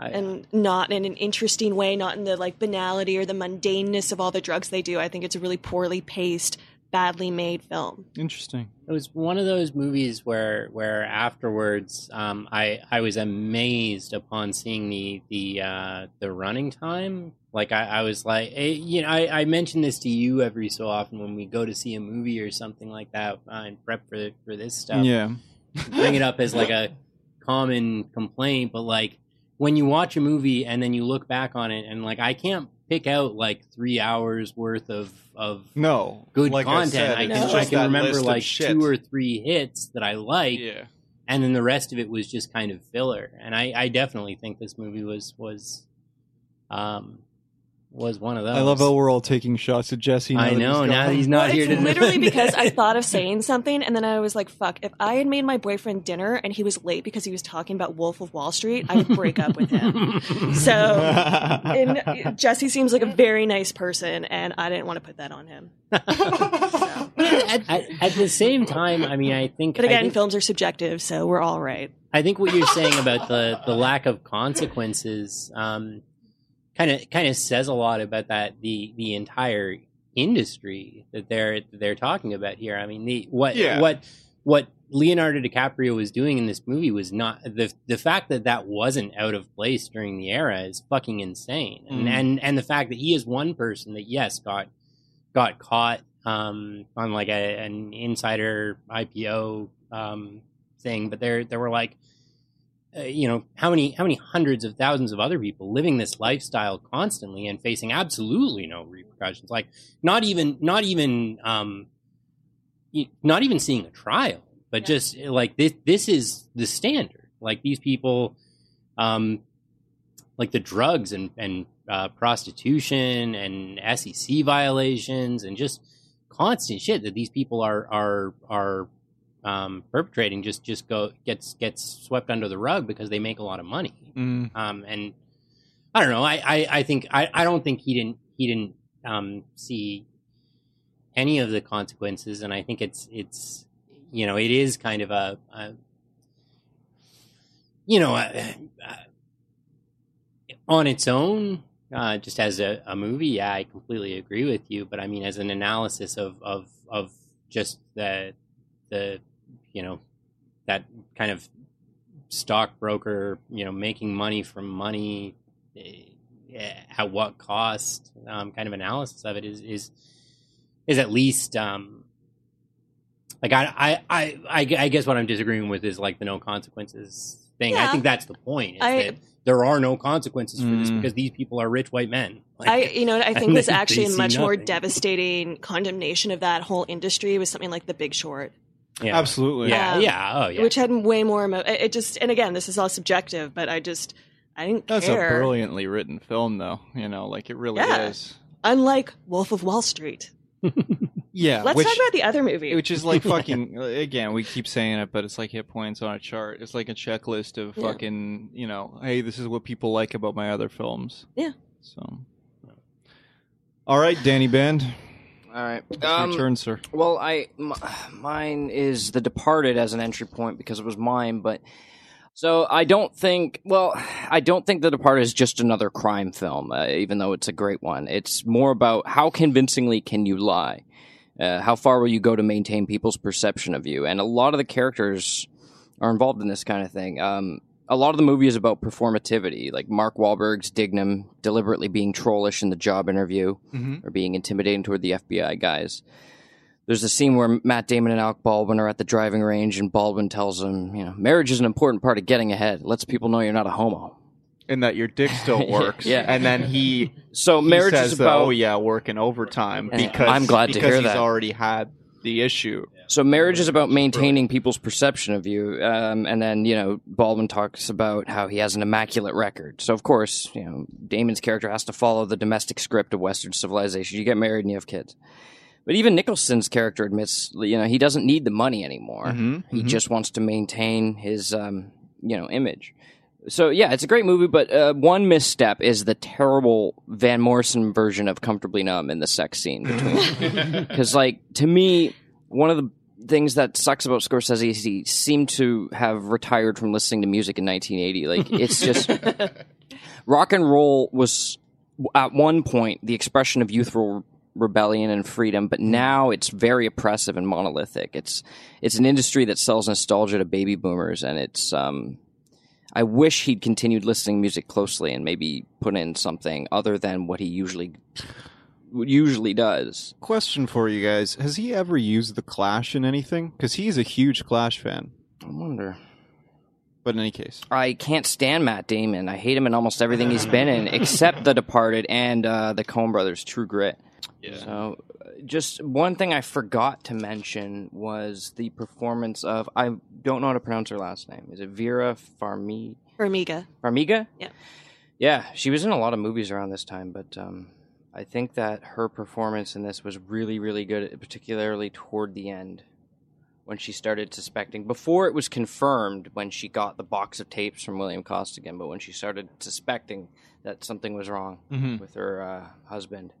And not in an interesting way, not in the like banality or the mundaneness of all the drugs they do. I think it's a really poorly paced, badly made film. Interesting. It was one of those movies where afterwards I was amazed upon seeing the running time. Like, I was like, I mention this to you every so often when we go to see a movie or something like that and prep for this stuff. Yeah. Bring it up as, like, a common complaint. But, like, when you watch a movie and then you look back on it and, like, I can't pick out, like, 3 hours worth of good content. I can remember, like, 2 or 3 hits that I like. Yeah. And then the rest of it was just kind of filler. And I definitely think this movie was one of those. I love how we're all taking shots at Jesse. I know, now he's not here today. Literally because I thought of saying something, and then I was like, fuck, if I had made my boyfriend dinner and he was late because he was talking about Wolf of Wall Street, I would break up with him. So Jesse seems like a very nice person, and I didn't want to put that on him. So. At the same time, I mean, I think... But again, films are subjective, so we're all right. I think what you're saying about the lack of consequences... Kind of says a lot about that the entire industry that they're talking about here. I mean, what Leonardo DiCaprio was doing in this movie was not the fact that wasn't out of place during the era is fucking insane. Mm-hmm. And the fact that he is one person that yes got caught on like an insider IPO thing, but there were like. You know, how many hundreds of thousands of other people living this lifestyle constantly and facing absolutely no repercussions, like not even seeing a trial, but yeah. Just like this is the standard. Like these people, like the drugs and prostitution and SEC violations and just constant shit that these people are perpetrating just gets swept under the rug because they make a lot of money. Mm. And I don't know. I don't think he didn't see any of the consequences. And I think it's you know, it is kind of a on its own, just as a movie. Yeah, I completely agree with you. But I mean, as an analysis of just the you know, that kind of stockbroker, you know, making money from money at what cost, kind of analysis of it is at least, like I guess what I'm disagreeing with is like the no consequences thing. Yeah. I think that's the point. That there are no consequences for this because these people are rich white men. Like, I think there's actually a much more devastating condemnation of that whole industry was something like The Big Short. Yeah. Absolutely. Yeah. Yeah. Oh, yeah. Which had way more. It just, and again, this is all subjective, but I didn't care. That's a brilliantly written film, though. You know, like it really is. Unlike Wolf of Wall Street. Yeah. Let's talk about the other movie, which is like fucking. Again, we keep saying it, but it's like hit points on a chart. It's like a checklist of fucking. You know, hey, this is what people like about my other films. Yeah. So. All right, Danny Band. All right. It's your turn, sir. Well, mine is The Departed as an entry point because it was mine, but so I don't think The Departed is just another crime film, even though it's a great one. It's more about how convincingly can you lie? How far will you go to maintain people's perception of you? And a lot of the characters are involved in this kind of thing. A lot of the movie is about performativity, like Mark Wahlberg's Dignam deliberately being trollish in the job interview or being intimidating toward the FBI guys. There's a scene where Matt Damon and Alec Baldwin are at the driving range and Baldwin tells him, you know, marriage is an important part of getting ahead. It lets people know you're not a homo. And that your dick still works. Yeah. And then he marriage says, is about, oh yeah, working overtime because, I'm glad to hear he's that. Already had the issue. So marriage is about maintaining people's perception of you. And then, you know, Baldwin talks about how he has an immaculate record. So, of course, you know, Damon's character has to follow the domestic script of Western civilization. You get married and you have kids. But even Nicholson's character admits, you know, he doesn't need the money anymore. He just wants to maintain his, you know, image. So, yeah, it's a great movie, but one misstep is the terrible Van Morrison version of Comfortably Numb in the sex scene between. Because, like, to me... One of the things that sucks about Scorsese is he seemed to have retired from listening to music in 1980. Like, it's just... rock and roll was, at one point, the expression of youthful rebellion and freedom, but now it's very oppressive and monolithic. It's an industry that sells nostalgia to baby boomers, and it's... I wish he'd continued listening to music closely and maybe put in something other than what he usually does. Question for you guys. Has he ever used the Clash in anything? Because he's a huge Clash fan. I wonder. But in any case. I can't stand Matt Damon. I hate him in almost everything he's been in, except The Departed and the Coen Brothers, True Grit. Yeah. So, just one thing I forgot to mention was the performance of... I don't know how to pronounce her last name. Is it Vera Farmiga? Farmiga? Yeah. Yeah, she was in a lot of movies around this time, but I think that her performance in this was really, really good, particularly toward the end when she started suspecting. Before it was confirmed when she got the box of tapes from William Costigan, but when she started suspecting that something was wrong with her husband.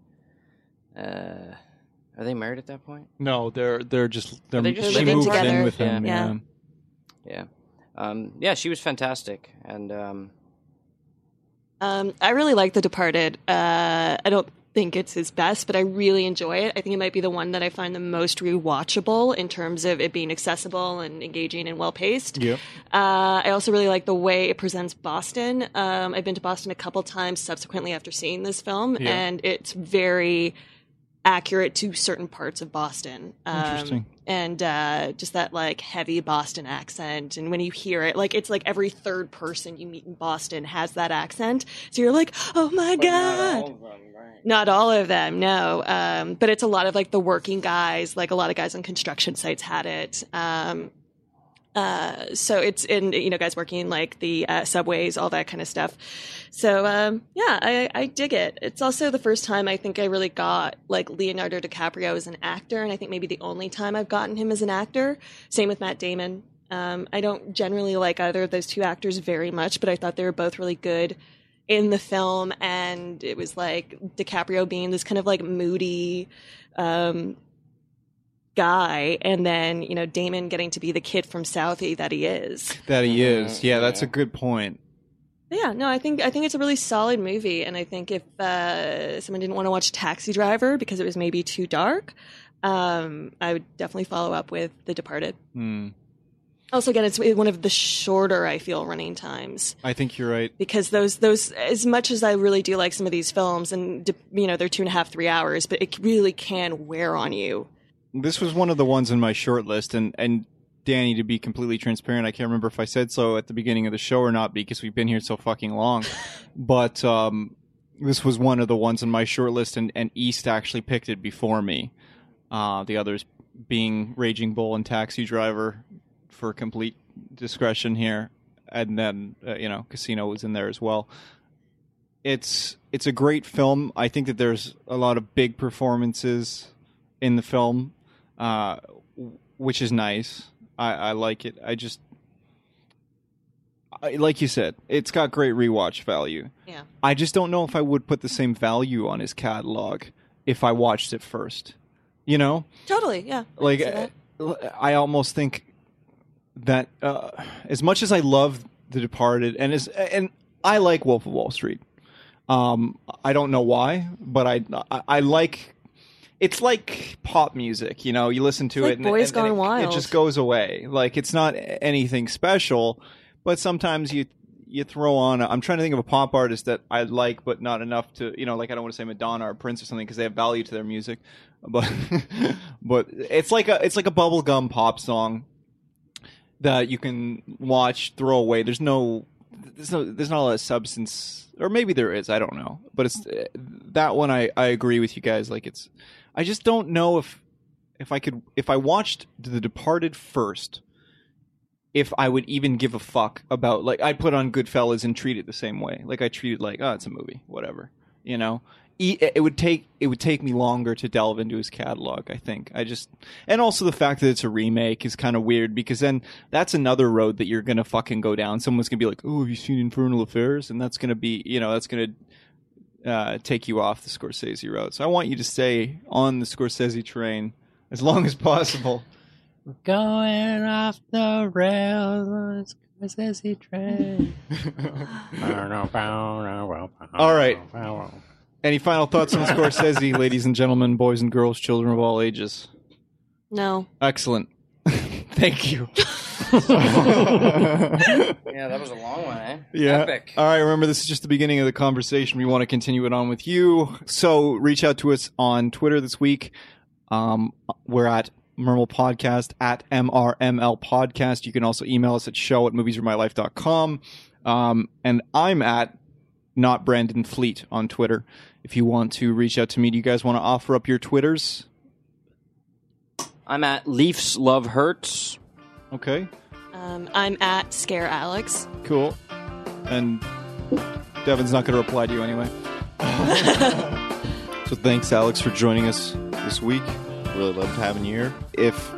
Are they married at that point? No, they're just she moved together. In with him. Yeah. Yeah. Yeah, she was fantastic, and I really like The Departed. I don't think it's his best, but I really enjoy it. I think it might be the one that I find the most rewatchable in terms of it being accessible and engaging and well-paced. Yeah. I also really like the way it presents Boston. I've been to Boston a couple times subsequently after seeing this film, and it's very accurate to certain parts of Boston. Interesting. And just that like heavy Boston accent, and when you hear it, like it's like every third person you meet in Boston has that accent, so you're like, oh my god. Not all of them, right? Not all of them, no. But it's a lot of like the working guys, like a lot of guys on construction sites had it. So it's in, you know, guys working like the subways, all that kind of stuff. So, yeah, I dig it. It's also the first time I think I really got like Leonardo DiCaprio as an actor. And I think maybe the only time I've gotten him as an actor. Same with Matt Damon. I don't generally like either of those two actors very much, but I thought they were both really good in the film. And it was like DiCaprio being this kind of like moody, guy, and then, you know, Damon getting to be the kid from Southie that he is. Yeah, that's a good point. Yeah, no, I think it's a really solid movie, and I think if someone didn't want to watch Taxi Driver because it was maybe too dark, I would definitely follow up with The Departed. Also, again, it's one of the shorter, I feel, running times. I think you're right. Because those, as much as I really do like some of these films, and, you know, they're 2.5-3 hours, but it really can wear on you. This was one of the ones in my short list, and Danny, to be completely transparent, I can't remember if I said so at the beginning of the show or not, because we've been here so fucking long, but this was one of the ones in my short list, and East actually picked it before me, the others being Raging Bull and Taxi Driver, for complete discretion here, and then, you know, Casino was in there as well. It's a great film. I think that there's a lot of big performances in the film, which is nice. I like it. Like you said, it's got great rewatch value. Yeah. I just don't know if I would put the same value on his catalog if I watched it first. You know? Totally, yeah. Like, I almost think that as much as I love The Departed, and I like Wolf of Wall Street. I don't know why, but I like... It's like pop music, you know, you listen to it and Boys Gone Wild. It just goes away. Like, it's not anything special, but sometimes you throw on, I'm trying to think of a pop artist that I like, but not enough to, you know, like I don't want to say Madonna or Prince or something because they have value to their music, but but it's like a bubblegum pop song that you can watch, throw away. There's not a lot of substance, or maybe there is, I don't know, but it's that one. I agree with you guys. Like, it's, I just don't know if I watched The Departed first, if I would even give a fuck about, like, I'd put on Goodfellas and treat it the same way. Like, I treat it like, oh, it's a movie, whatever, you know. It would take me longer to delve into his catalog, I think. And also the fact that it's a remake is kind of weird, because then that's another road that you're going to fucking go down. Someone's going to be like, oh, have you seen Infernal Affairs? And that's going to be, you know, that's going to take you off the Scorsese road. So I want you to stay on the Scorsese train as long as possible. We're going off the rails on Scorsese train. All right. Any final thoughts on Scorsese, ladies and gentlemen, boys and girls, children of all ages? No. Excellent. Thank you. Yeah, that was a long one, eh? Yeah. Epic. All right, remember, this is just the beginning of the conversation. We want to continue it on with you. So reach out to us on Twitter this week. We're at Mermel Podcast, at MRML Podcast. You can also email us at show@moviesremylife.com. And I'm at Not Brandon Fleet on Twitter. If you want to reach out to me, do you guys want to offer up your Twitters? I'm at Leafs Love Hurts. Okay. I'm at Scare Alex. Cool. And Devin's not going to reply to you anyway. So thanks, Alex, for joining us this week. Really loved having you here. If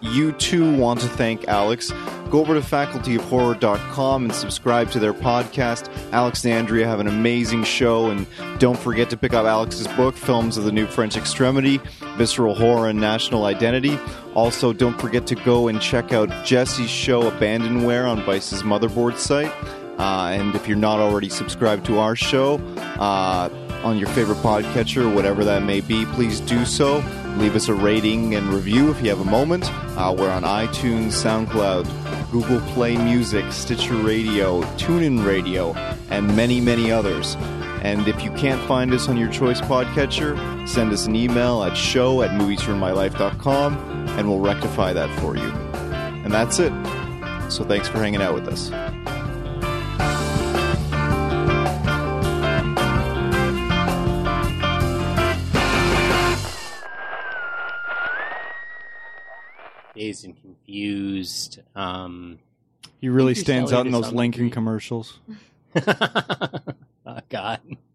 you too want to thank Alex, go over to facultyofhorror.com and subscribe to their podcast. Alex and Andrea have an amazing show, and don't forget to pick up Alex's book, Films of the New French Extremity, Visceral Horror and National Identity. Also, don't forget to go and check out Jesse's show, Abandonware, on Vice's Motherboard site. And if you're not already subscribed to our show on your favorite podcatcher, whatever that may be, please do so. Leave us a rating and review if you have a moment. We're on iTunes, SoundCloud, Google Play Music, Stitcher Radio, TuneIn Radio, and many, many others. And if you can't find us on your choice podcatcher, send us an email at show@moviesruinmylife.com, and we'll rectify that for you. And that's it. So thanks for hanging out with us. Dazed and confused. He really stands out in those Lincoln commercials. Oh, God.